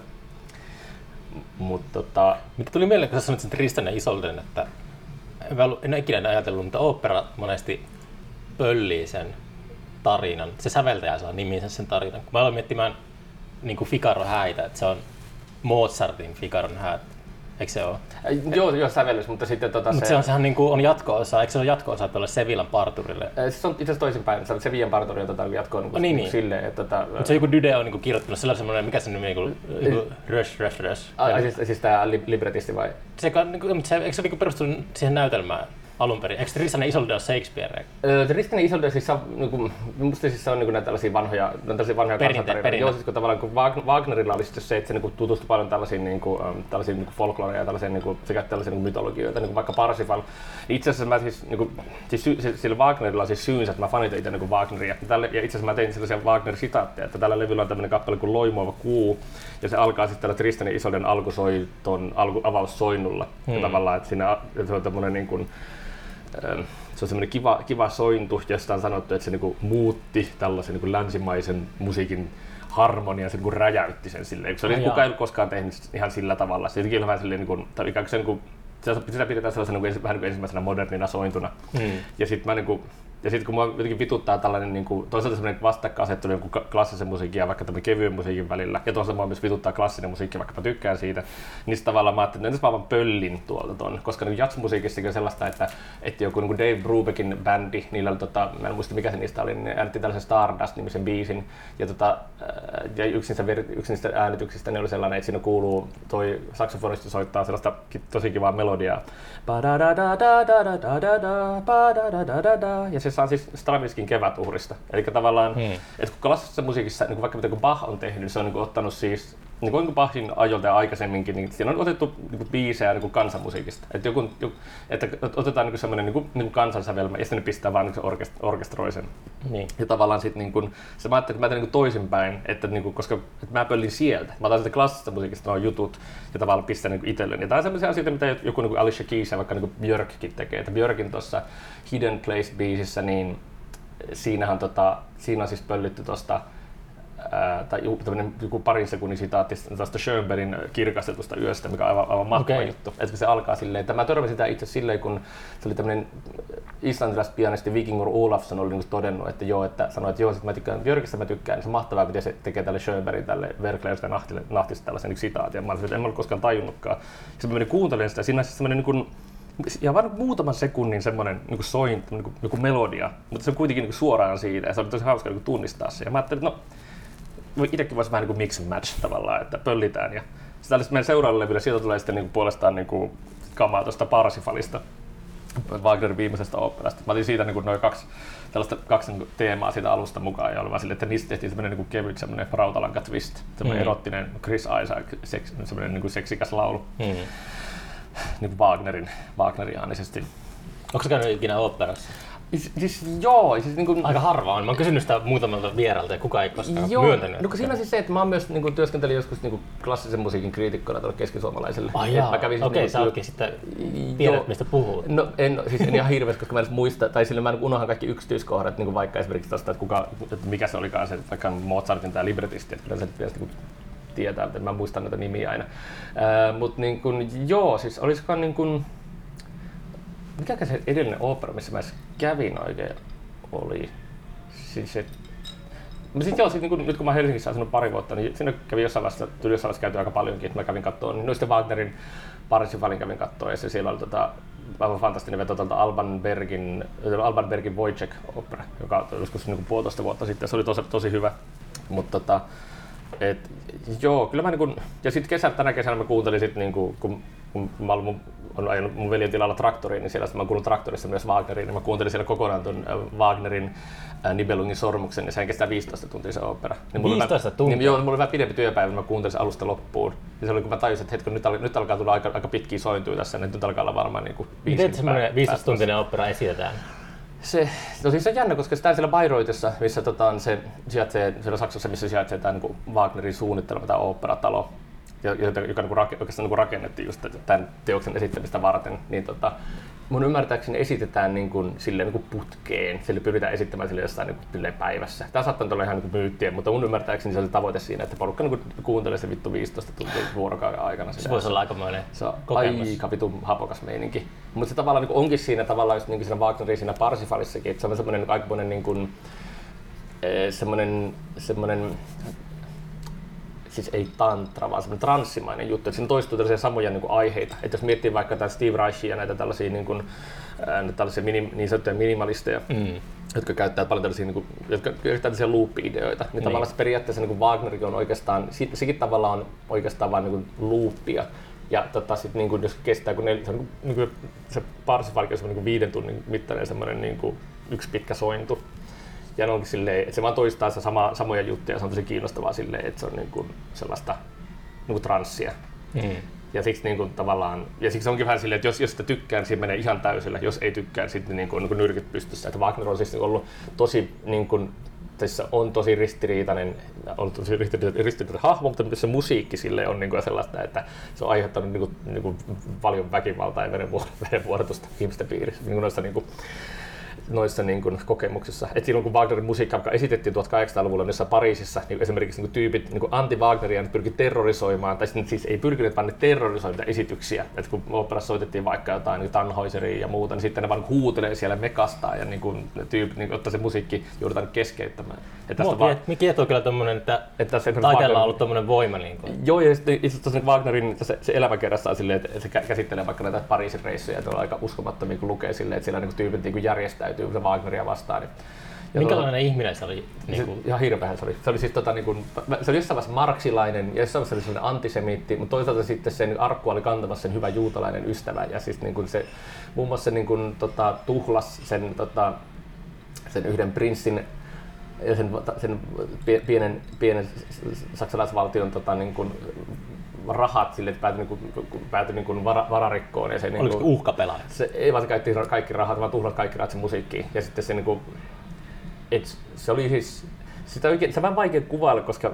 Mut, tota... Mitä tuli mieleen, kun sä sanoit sen Tristan ja Isolden, että en ole ikinä ajatellut, mutta opera monesti pöllii sen tarinan. Se säveltäjä saa niminsä sen tarinan. Kun mä aloin miettimään niin kuin Figaro häitä, että se on Mozartin Figaron häät. Eikö se ole? Joo, joo sävellys, mutta sitten tota mut se... Mutta se on, niin kuin, on jatko-osa, eikö se ole jatko-osa tuolle Sevillan parturille? Se siis on itse asiassa toisinpäin, se on Sevillan parturille tota, jatkoon niin, niin, niin. Silleen, että... Tota, mutta se on joku Dydeo niin kirjoittanut, sillä on semmoinen, mikä se nimi on, joku Rösch, Rösch, Rösch. Siis, siis tämä li, libretisti vai? Se, niin, se, eikö se niin perustunut siihen näytelmään? Alun perin. Eikö Tristan ja Isolde ole Shakespeare? Tristan ja Isolde siis on, niin kuin, siis on niin näitä tällaisia vanhoja, vanhoja kansantarinoita. Joo, siis kun tavallaan kun Wagnerilla oli se, että se niin tutustui paljon tällaisiin, niin kuin, tällaisiin niin folkloreja ja tällaisiin, niin kuin, sekä tällaisiin niin mytologioita, niin vaikka Parsifal. Itse asiassa mä siis, niin kuin, siis sillä Wagnerilla on siis syynsä, että mä fanitin itse niin Wagneria. Ja, tälle, ja itse asiassa mä tein sellaisia Wagner-sitaatteja, että tällä levyllä on tämmöinen kappale kuin Loimoava kuu. Ja se alkaa sitten tällä Tristan ja Isolden alkusoiton, alku, avaussoinnulla. Hmm. Ja tavallaan, että siinä se on tämmöinen niin kuin, se on semmoinen kiva, kiva sointu, josta on sanottu, että se niinku muutti tällaisen niinku länsimaisen musiikin harmonian, se niinku räjäytti sen silleen. Se oli oh, kukaan ei ollut koskaan tehnyt ihan sillä tavalla. Se jotenkin oli vähän silleen, niinku, se, niinku, sitä pidetään sellaisena niinku, vähän niinku ensimmäisenä modernina sointuna. Mm. Ja sitten mä niinku, ja sitten kun mua jotenkin vituttaa tällainen niinku, toisaalta semmoinen vastakkainasettelu jonkun klassisen musiikin ja vaikka tämän kevyen musiikin välillä, ja toisaalta mua myös vituttaa klassinen musiikki, vaikka mä tykkään siitä, niin sitten tavallaan mä ajattelin, että entäs mä vaan pöllin tuolta ton, koska niin jazz-musiikissakin on sellaista, että, että joku niin Dave Brubeckin bändi, niillä oli, tota, mä en muista mikä se niistä oli, niin äänitti tällaisen Stardust-nimisen biisin, ja, tota, ja yksi niistä äänityksistä ne oli sellainen, että siinä kuuluu, toi saksofonisti soittaa sellaista tosi kivaa melodiaa, ja se on siis Stravinskin Kevätuhrista. Eli tavallaan, hmm. että kun klassisessa musiikissa, niin vaikka mitä kun Bach on tehnyt, niin se on niin ottanut siis, niin kuin Bachin ajolta ja aikaisemminkin, niin siinä on otettu niin biisejä niin kansanmusiikista. Että, joku, että otetaan niin semmoinen niin niin kansansävelmä ja sitten ne pistää vaan niin orkest, orkestroisen. Hmm. Ja tavallaan sitten, niin kun, se mä ajattelin, että mä teen niin toisinpäin, että, niin kun, koska, että mä pöllin sieltä. Mä otan sitä klassisesta musiikista nuo jutut ja tavallaan pistän niin itselleni. Ja tämä on sellaisia asioita, mitä joku niin Alicia Keys ja vaikka niin Björkkin tekee. Että Björkin tuossa Hidden Place-biisissä, niin siinähän tota, siinä on siis pöllitty tuosta Ää, tai joku parin sekunnin sitaatti tästä Schönbergin kirkastetusta yöstä, mikä on aivan, aivan mahtava okay. juttu. Että se alkaa silleen, että mä törmäsin sitä itse silleen, kun se oli tämmöinen islantilaispianisti Vikingur Olafsson oli niinku todennut, että joo, että sanoi, että joo, sit mä tykkään Björkistä, mä tykkään, niin se on mahtavaa, miten se tekee tälle Schönbergin, tälle Verkleistä nahtista tällaisen sitaatin. Ja mä olin, että en mä ollut koskaan tajunnutkaan. Ja sit mä menin kuuntelemaan sitä, siinä on siis semmoinen niin ja vain muutaman sekunnin semmoinen niinku sointi, niinku joku melodia, mutta se on kuitenkin niinku suoraan siitä ja se oli tosi hauska niinku tunnistaa se. Ja mä ajattelin, no itsekin voisi vähän niin kuin mix and match tavallaan, että pöllitään. Ja sitä olisi meidän seuraavalle leville, sieltä tulee sitten niin kuin puolestaan niin kuin kamaa tuosta Parsifalista, Wagnerin viimeisestä oopperasta. Mä otin siitä niin kuin noin kaksi, tällaista kaksi niin kuin teemaa siitä alusta mukaan ja oli vaan silleen, että niistä tehtiin semmoinen niin kuin kevyt semmoinen rautalanka twist, semmoinen mm. erottinen Chris Isaac, seks, semmoinen niin kuin seksikäs laulu, mm. niin kuin Wagnerin, Wagneriaanisesti. Onko sä käynyt ikinä oopperassa? Siis, joo, siis niin kuin... Aika harva on. Mä oon kysynyt sitä muutamalta vieralta ja kukaan ei koskaan joo. myöntänyt. No, kun siinä on siis se, että mä oon myös niin kuin, työskentelin joskus niin kuin, klassisen musiikin kriitikkona tuolla keskisuomalaiselle. Ai jaa, okei, siis, okay, niin, sä ootkin niin, sitten tiedät, joo. mistä puhut. No en, siis en ihan hirveästi, koska mä en muista, tai silloin mä en unohan kaikki yksityiskohdat, niin kuin vaikka esimerkiksi tosta, että, kuka, että mikä se olikaan se, vaikka Mozartin tai librettisti, että kyllä se pitäisi niin tietää, että mä muistan näitä nimiä aina. Äh, Mutta niin kuin, joo, siis olisikohan niin kuin... Mikäkään se edellinen opera, missä mä kävin oikein, oli? Siis se... Siis joo, sit, niin kun, nyt kun mä Helsingissä asunut pari vuotta, niin siinä kävi jossain vaiheessa, jossain vaiheessa käyty aika paljonkin, että mä kävin kattoon. Niin noista Wagnerin Parsifalin kävin kattoon ja se siellä oli tota, aivan fantastinen veto tuolta Alban Bergin, Alban Bergin Wojciech-opera, joka oli joskus niin puolitoista vuotta sitten. Se oli tosi, tosi hyvä. Mut, tota, et, joo, kyllä mä niin kun, ja sit kesä, tänä kesänä mä kuuntelin sit niin kun, kun mä olin mun, on ajanut mun veljen tilalla traktoriin, niin siellä mä kuulin traktorissa myös Wagnerin, niin mä kuuntelin siellä kokonaan ton Wagnerin äh, Nibelungin sormuksen, ja sehän kestää viisitoista tuntia se opera. Niin viisitoista tuntia? Niin, joo, mulla oli vähän pidempi työpäivä, mä kuuntelin sen alusta loppuun. Ja se oli, kun mä tajusin, että hetken, nyt, al- nyt alkaa tulla aika, aika pitkiä sointuja tässä, niin nyt alkaa olla varmaan niin kuin viisi. Miten semmoinen viisitoista tuntinen opera esitetään? Se, no siis se on jännä, koska täällä siellä Bayreutissa, missä tota, se sijaitsee, siellä Saksassa, missä sijaitsee tämä niin Wagnerin suunnittelema, tämä oopperatalo, joka, joka niin rake, oikeastaan niin rakennettiin just tämän teoksen esittämistä varten, niin tota, mun ymmärtääkseni esitetään niin kuin, silleen, niin kuin putkeen, sille pyritään esittämään sille jossain niin kuin, päivässä. Tämä saattaa olla ihan niin myyttiä, mutta mun ymmärtääkseni se oli tavoite siinä, että porukka niin kuin, kuuntelee se vittu viisitoista tuntia vuorokauden aikana. Se voisi olla aikamoinen kokemus. Aika vitun hapokas meininki. Mutta se tavallaan niin kuin, onkin siinä tavallaan just niin kuin siinä Wagnerin siinä Parsifalissakin, että se on semmoinen niin kuin, aikamoinen niin kuin, semmoinen, semmoinen siis ei tantra, vaan semmoinen transsimainen juttu, että siinä toistuu tällaisia samoja niin kuin aiheita. Että jos miettii vaikka tämän Steve Reichia ja näitä tällaisia, niin, kuin, äh, tällaisia minim, niin sanottuja minimalisteja, mm. jotka käyttävät paljon tällaisia, niin kuin, jotka tällaisia loop-ideoita, niin, niin tavallaan se periaatteessa niin kuin Wagnerkin on oikeastaan, sekin tavallaan on oikeastaan vain niin loopia. Ja tota, sit, niin kuin, jos kestää, kun nel, se, niin kuin, se Parsifalkin on semmoinen niin viiden tunnin mittainen semmoinen niin kuin yksi pitkä sointu. Ja ne onkin silleen, että se vaan toistaa se sama, samoja juttuja, se on tosi kiinnostavaa silleen, että se on niin kuin sellaista niin kuin transsia. Mm. Ja siksi niin kuin tavallaan, ja siksi onkin vähän silleen, että jos, jos sitä tykkään, siinä menee ihan täysillä, jos ei tykkään, sitten niin kuin, niin kuin nyrkit pystyssä. Että Wagner on siis ollut tosi, niin kuin, tässä on tosi ristiriitainen, on tosi ristiriitainen, ristiriitainen hahmo, mutta se musiikki silleen on niin kuin sellaista, että se on aiheuttanut niin kuin, niin kuin paljon väkivaltaa ja verenvuorotusta ihmisten piirissä. Niin kuin noissa, niin kuin, noissa niin kuin, kokemuksissa. Et silloin kun Wagnerin musiikka esitettiin tuhatkahdeksansataaluvulla niissä Pariisissa, niin esimerkiksi niin kuin tyypit niin kuin anti-Wagneria pyrki terrorisoimaan, tai siis ei pyrkineet, vaan ne terrorisoivat esityksiä. Et kun oopperassa soitettiin vaikka jotain niin Tannhäuseria ja muuta, niin sitten ne vaan huutelee siellä mekastaa ja niin kuin, ne tyypit, niin kuin, ottaa se musiikki joudutaan keskeyttämään. Mua va- kietoo kyllä tommonen, että, että taiteella Wagner... on ollut tommonen voima. Niin kuin. Joo, ja sitten itse asiassa Wagnerin se, se elämäkerrassa on silleen, että se käsittelee vaikka näitä Pariisin reissuja, että on aika uskomattomia, kun lukee silleen, että siellä niin kuin tyypit niin kuin järjestää kun se Wagneria vastaan. Niin. Minkälainen tuo, ihminen se oli? Niin kuin... se, ihan hirveähän se oli. Se oli, siis, tota, niin kuin, se oli jossain vaiheessa marksilainen ja jossain vaiheessa oli antisemiitti, mutta toisaalta sitten sen arkku oli kantamassa sen hyvä juutalainen ystävä. Ja siis niin kuin se, muun muassa niin kuin, tota, tuhlasi sen, tota, sen yhden prinssin ja sen, sen pienen, pienen saksalaisvaltion tota, niin kuin, rahat sille, että päätyi niin pääty, niin vara, vararikkoon. Ja se, oliko niin kuin, uhkapelaaja? Se, ei vaan se käytti kaikki rahat, vaan tuhlat kaikki rahat sen musiikkiin. Ja sitten se, niin kuin, et, se oli siis, sitä oikein, se on vähän vaikea kuvailla, koska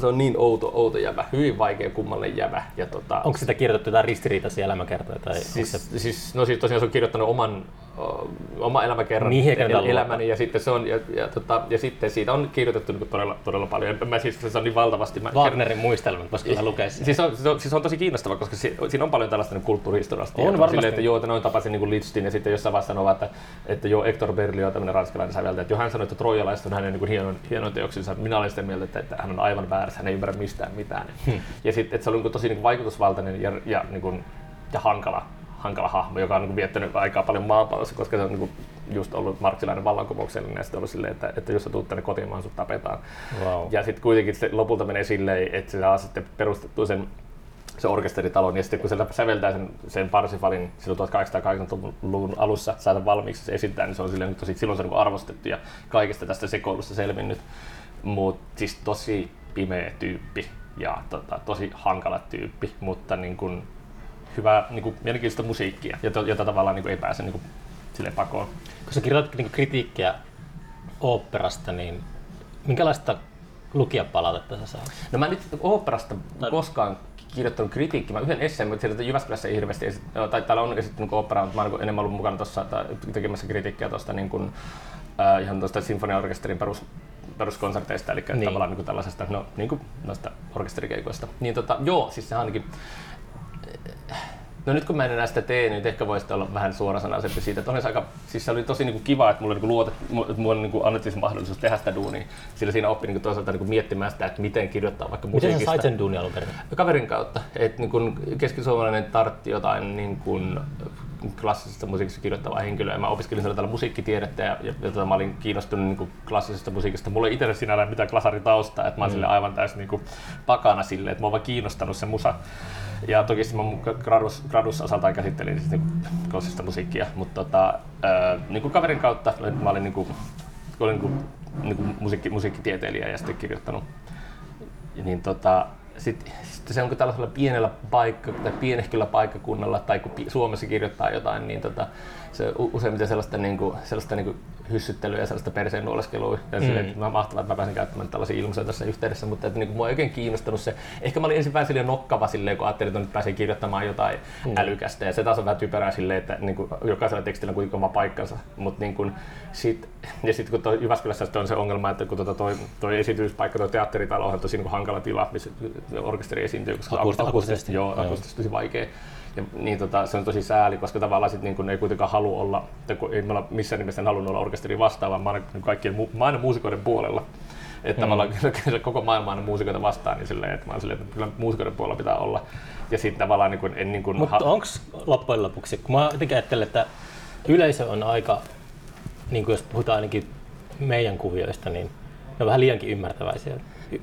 se on niin outo, outo jävä, hyvin vaikea kummalle jävä. Ja, tota, onko sitä kirjoitettu jotain ristiriitaisia elämäkertoja? Tai siis, se... siis, no siis tosiaan se on kirjoittanut oman, o, oman elämäkerran niin, el, elämäni ja sitten, se on, ja, ja, tota, ja sitten siitä on kirjoitettu niin todella, todella paljon. Mä siis, se on niin valtavasti. Mä Wagnerin ker... muistelmat, voisiko mä lukea sitä? Siis on, siis on, siis on tosi kiinnostavaa, koska si, siinä on paljon tällaista niin kulttuurihistoriasta. On varmasti. Silleen, että joo, että noin tapasin niin Listin ja sitten jossain vaiheessa sanovat, että, että joo, Hector Berlioz on tämmöinen ranskalainen säveltäjä. Että joo, hän sanoi, että trojalaiset on hänen niin hienoin hieno teoksensa. Minä olen sitä mieltä, että, että hän on aivan väärässä, hän ei ymmärrä mistään mitään. Hmm. Ja sit, että se oli niin kuin, tosi niin kuin, vaikutusvaltainen ja, ja, niin kuin, ja hankala. hankala hahmo, joka on niin kuin, viettänyt aikaa paljon maanpallossa, koska se on niin kuin, just ollut marksilainen vallankumouksellinen ja sitten ollut silleen, että, että jos sä tuut tänne kotimaan, sut tapetaan. Wow. Ja sitten kuitenkin se lopulta menee silleen, että se saa sitten perustettua sen se orkesteritalon, ja sitten kun se säveltää sen, sen Parsifalin silloin tuhatkahdeksansataakahdeksankymmentäluvun alussa saada valmiiksi se esittää, niin se on silleen, tosi, silloin se on arvostettu ja kaikesta tästä sekoilusta selvinnyt. Mutta siis tosi pimeä tyyppi ja tota, tosi hankala tyyppi, mutta niin kun, hyvää, niin kun, mielenkiintoista musiikkia, jota, jota tavallaan niin kun, ei pääse niin kun, silleen pakoon. Kun sä kirjoitat niin kun kritiikkiä oopperasta, niin minkälaista lukijapalautetta sä saat? No mä en nyt oopperasta no. koskaan kirjoittanut kritiikkiä. Mä yhden esseen, mutta sieltä Jyväskylässä ei hirveästi esitty, tai täällä on esittynyt oopperaa, mutta mä olen enemmän ollut mukana tossa, tekemässä kritiikkiä tuosta niin kun, äh, ihan tuosta sinfoniaorkesterin perus peruskonserteista, eli niin. tavallaan niinku tällaisesta, no niinku noista orkesterikeikoista. Niin tota, joo, siis se ainakin, no nyt kun mä en enää sitä tee, niin ehkä voisi olla vähän suorasanaisempi siitä, että aika, siis se oli tosi niinku kiva, että mulle niinku luotet, mulle niinku annettiin se mahdollisuus tehdä sitä duunia, sillä siinä oppi niinku toisaalta niinku miettimään sitä, että miten kirjoittaa vaikka musiikista. Miten sä sait sen duunia alun perin? Kaverin kautta, että niinku keskisuomalainen tartti jotain niinku klassisesta musiikista kirjoittavaa henkilöä. Mä opiskelin siellä täällä musiikkitiedettä ja, ja, ja tota, mä olin kiinnostunut niinku klassisesta musiikista. Mulla ei itselle sinällään mitään klasaritaustaa, että mä oon mm. aivan täysin niinku pakana sille, että mä oon vaan kiinnostanut se musa. Ja toki sitten mä gradussa, gradussa osaltaan käsittelin siis niinku klassista musiikkia, mutta tota, niinku kaverin kautta mä olin niinku, olin niinku, niinku musiikki, musiikkitieteilijä ja sitten kirjoittanut. Niin, tota, Sitten sit se onko tällaisella pienellä paikka, tai pienehköllä paikkakunnalla tai kun Suomessa kirjoittaa jotain, niin tota, se useimmiten sellaista, niinku, sellaista niinku hyssyttelyä ja sellaista perseen nuoleskelua. Ja sille, mm. mä mahtavaa, että mä pääsin käyttämään tällaisia ilmaisuja tässä yhteydessä, mutta että, niinku, mua ei oikein kiinnostanut se. Ehkä mä olin ensin vähän silleen nokkava, silleen, kun ajattelin, että nyt pääsin kirjoittamaan jotain mm. älykästä. Ja se taas on vähän typerää silleen, että niinku, jokaisella tekstillä on kuitenkin oma paikkansa. Mut, niinku, sit, ja sitten kun toi Jyväskylässä on se ongelma, että kun tota toi, toi esityspaikka, toi teatteritalo on tosi niinku hankala tila, missä orkesteri esiintyy, koska akustisesti on tosi vaikea. Ja, niin tota, se on tosi sääli, koska tavallaan sit, niin kun ei kuitenkaan halua olla, ei me olla missään nimessä halunnut olla orkesteria vastaan, vaan mä olen kaikkien mä olen muusikoiden puolella. Että mm. koko maailma on muusikoita vastaan, niin silleen, että mä olen silleen, että kyllä muusikoiden puolella pitää olla. Ja sitten tavallaan niin kun, en niin kun... Mutta ha- onko loppujen lopuksi, kun mä jotenkin ajattelen, että yleisö on aika, niin jos puhutaan ainakin meidän kuvioista, niin ne on vähän liiankin ymmärtäväisiä.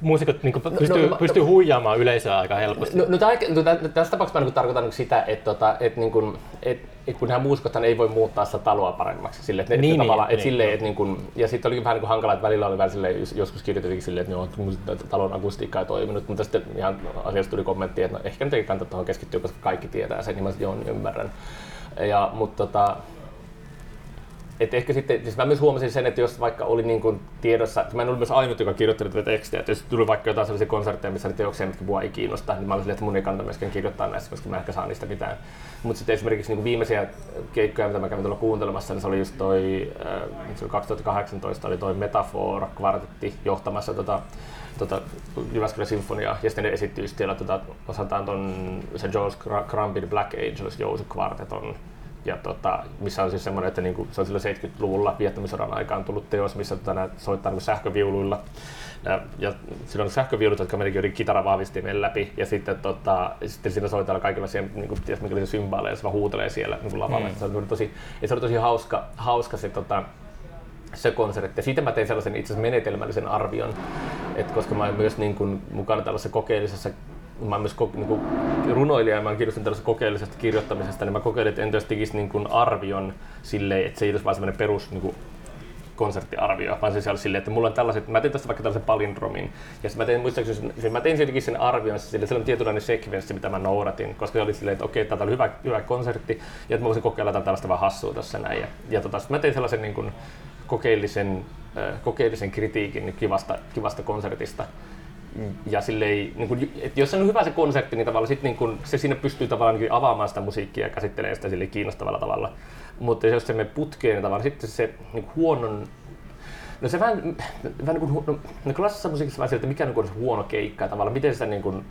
Muusikot niinku pystyy, no, no, pystyy huijaamaan yleisöä aika helposti. No, no, tä, no tä, tässä tapauksessa mä niinku tarkoitan sitä, että tota, et, niin kun, et, et, kun nämä muusikothan ei voi muuttaa sitä taloa paremmaksi sille, että niin, niin, et, niin, silleen, et, niin kun, ja sitten oli vähän niinku hankalaa, että välillä oli vähän silleen, joskus kirjoitettiin silleen, että no, talon akustiikka ei toiminut, mutta sitten ihan asiasta tuli kommentti, että no, ehkä nyt ei kannata tuohon keskittyä, koska kaikki tietää sen, niin mä joo, niin ymmärrän. Ja, mutta, tota, et ehkä sitten, siis mä myös huomasin sen, että jos vaikka oli niin kuin tiedossa, että mä en ollut myös ainut, joka kirjoitteli tätä tekstiä, että jos tuli vaikka jotain sellaisia konsertteja, missä oli teoksia, mitkä mua ei kiinnosta, niin mä olin silleen, että mun ei kannata myöskään kirjoittaa näistä, koska mä ehkä saan niistä mitään. Mutta sitten esimerkiksi niin kuin viimeisiä keikkoja, mitä mä kävin tuolla kuuntelemassa, niin se oli just toi, äh, kaksituhattakahdeksantoista oli toi Metaphor-kvartetti johtamassa tota, tota Jyväskylän sinfoniaa, ja sitten ne esittyi just siellä tota, osataan ton se George Crumbin Black Angels-jousu-kvarteton. Ja tota, missä on siis semmoinen, että niinku, se on sillä seitsemänkymmentäluvulla Vietnamisodan aikaan tullut teos, missä tota, soittaa niinku sähköviuluilla. Ja, ja siinä on sähköviulut, jotka menikin joiden kitaravahvistimien läpi. Ja sitten, tota, sitten siinä soitetaan kaikilla siihen, niinku, ties minkälaisia symbaaleja, se vaan huutelee siellä niinku lavalle. Mm. Se on tosi, se on tosi hauska, hauska se, tota, se konsertti. Ja siitä mä tein sellaisen itse asiassa menetelmällisen arvion, että koska mä oon myös niin kun, mukana tällaisessa kokeellisessa mä oon myös niinku runoilija ja mä oon kirjoittanut tällaisesta kokeellisesta kirjoittamisesta, niin mä kokeilin, että entäs tekisi niin kuin arvion silleen, että se ei olisi vaan semmoinen perus niin kuin konserttiarvio, vaan se oli silleen, että mulla on tällaiset, mä tein tästä vaikka tällaisen palindromin, ja mä tein muistaakseni, mä tein siltikin sen arvion, sillä se on tietynlainen sekvenssi, mitä mä noudatin, koska se oli silleen, että okei, tää on hyvä, hyvä konsertti, ja että mä voisin kokeilla jotain tällaista vähän hassua tässä näin, ja, ja tota, mä tein sellaisen niin kuin kokeellisen, kokeellisen kritiikin niin kivasta, kivasta konsertista. Ja sillei, niin kun, jos se on hyvä se konsertti, niin, sit, niin kun, se siinä pystyy tavallaan niin avaamaan sitä musiikkia ja käsittelemään sitä sille kiinnostavalla tavalla. Mutta jos se menee putkeen, niin sitten se niin huonon... No se vähän, vähän niin kuin, no klassisessa musiikissa vähän siltä, mikä on niin huono keikka tavallaan, miten sitä niin kun,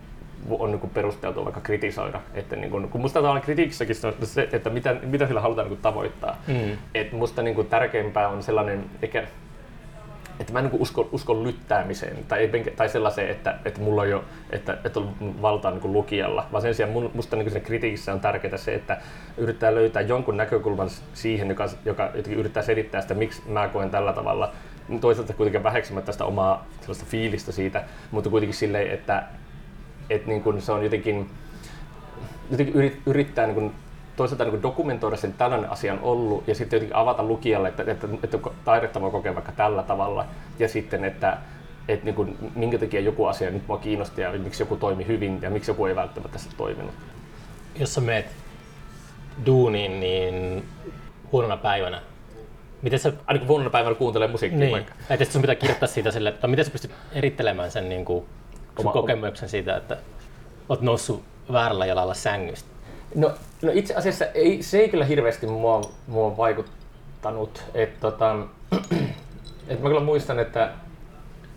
on niin perusteltua vaikka kritisoida. Että, niin kun, kun musta tavallaan kritiikissäkin se, että, se, että mitä, mitä sillä halutaan niin tavoittaa. Mm. Et musta niin tärkeämpää on sellainen... Eikä, että mä en niinku usko, usko lyttäämiseen tai, tai sellaiseen, että, että mulla on jo että, että on valtaa niinku lukijalla, vaan sen sijaan mun, musta niinku siinä kritiikissä on tärkeää se, että yrittää löytää jonkun näkökulman siihen, joka, joka yrittää selittää sitä, miksi mä koen tällä tavalla. Toisaalta kuitenkin väheksymättä sitä omaa sellaista fiilistä siitä, mutta kuitenkin silleen, että, että niin kun se on jotenkin, jotenkin yrittää niin kun toisaalta niin kun dokumentoida sen tällainen asian ollut ja sitten jotenkin avata lukijalle, että, että, että taidetta voi kokea vaikka tällä tavalla ja sitten, että, että niin kun, minkä takia joku asia nyt mua kiinnosti ja miksi joku toimi hyvin ja miksi joku ei välttämättä sitä toiminut. Jos sä meet duuniin, niin huonona päivänä, miten sä ainakin vuonna päivällä kuuntelee musiikkia niin. Vaikka? Että sun pitää kirjoittaa siitä sille, että miten sä pystyt erittelemään sen niin kuin, sun oma, kokemuksen siitä, että oot noussut väärällä jalalla sängystä? No, no itse asiassa ei, se ei kyllä hirveästi mua, mua vaikuttanut. Et, tota, et mä kyllä muistan, että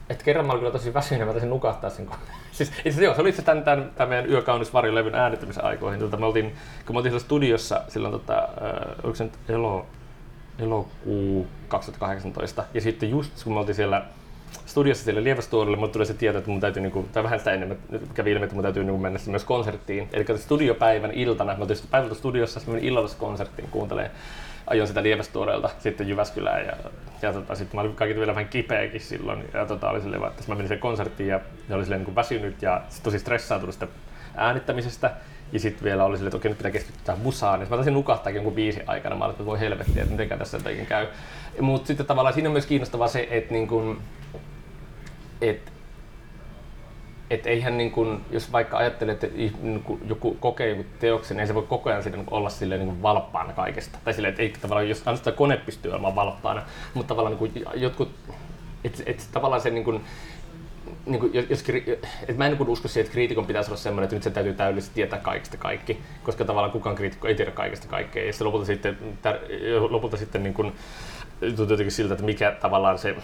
et kerran mä olin kyllä tosi väsynyt ja mä taisin nukahtaa sen. Kun... siis, itse, joo, se oli itse tämän, tämän, tämän meidän Yö Kauniswari-levyn äänittämisen aikoihin. Tota, me oltiin, kun me oltiin studiossa silloin, tota, oliko se nyt elo? elokuu kaksituhattakahdeksantoista ja sitten just kun me oltiin siellä studiossa siellä Lievestuorelle, mulle tuli se tieto, että mun täytyy niinku, tai vähän sitä ennen kävi ilmi, että mun täytyy niinku mennä myös konserttiin. Eli studiopäivän iltana, mä oltiin päivältä studiossa, menin illalla konserttiin kuuntelemaan, ajoin sitä Lievestuorelta sitten Jyväskylään ja, ja tota, sitten mä olin kaikki vielä vähän kipeäkin silloin ja tota, oli silleen, että mä menin siihen konserttiin ja ne oli silleen niinku väsynyt ja tosi stressaantunut sitä äänittämisestä. Ja sitten vielä oli silleen, että okei, nyt pitää keskittyä musaan. Ja mä taisin nukahtaakin jonkun biisin aikana. Mä olin, että voi helvettiä, että mitenkään tässä jotenkin käy. Mutta sitten tavallaan siinä on myös kiinnostavaa se, että niinku, et, et eihän niinku, jos vaikka ajattelee, että joku kokee joku teoksen, ei se voi koko ajan siinä olla silleen niinku valppaana kaikesta. Tai silleen, että ei tavallaan, jos ainoastaan kone pystyy olemaan valppaana, mutta tavallaan niinku jotkut, että et, tavallaan se niinku, niin kuin, jos, et mä en niin usko siihen, että kriitikon pitäisi olla sellainen, että nyt sen täytyy täydellisesti tietää kaikista kaikki, koska tavallaan kukaan kriitikko ei tiedä kaikista kaikkea. Ja sitten lopulta sitten, tär, lopulta sitten niin kuin, tuntuu jotenkin siltä, että mikä tavallaan se,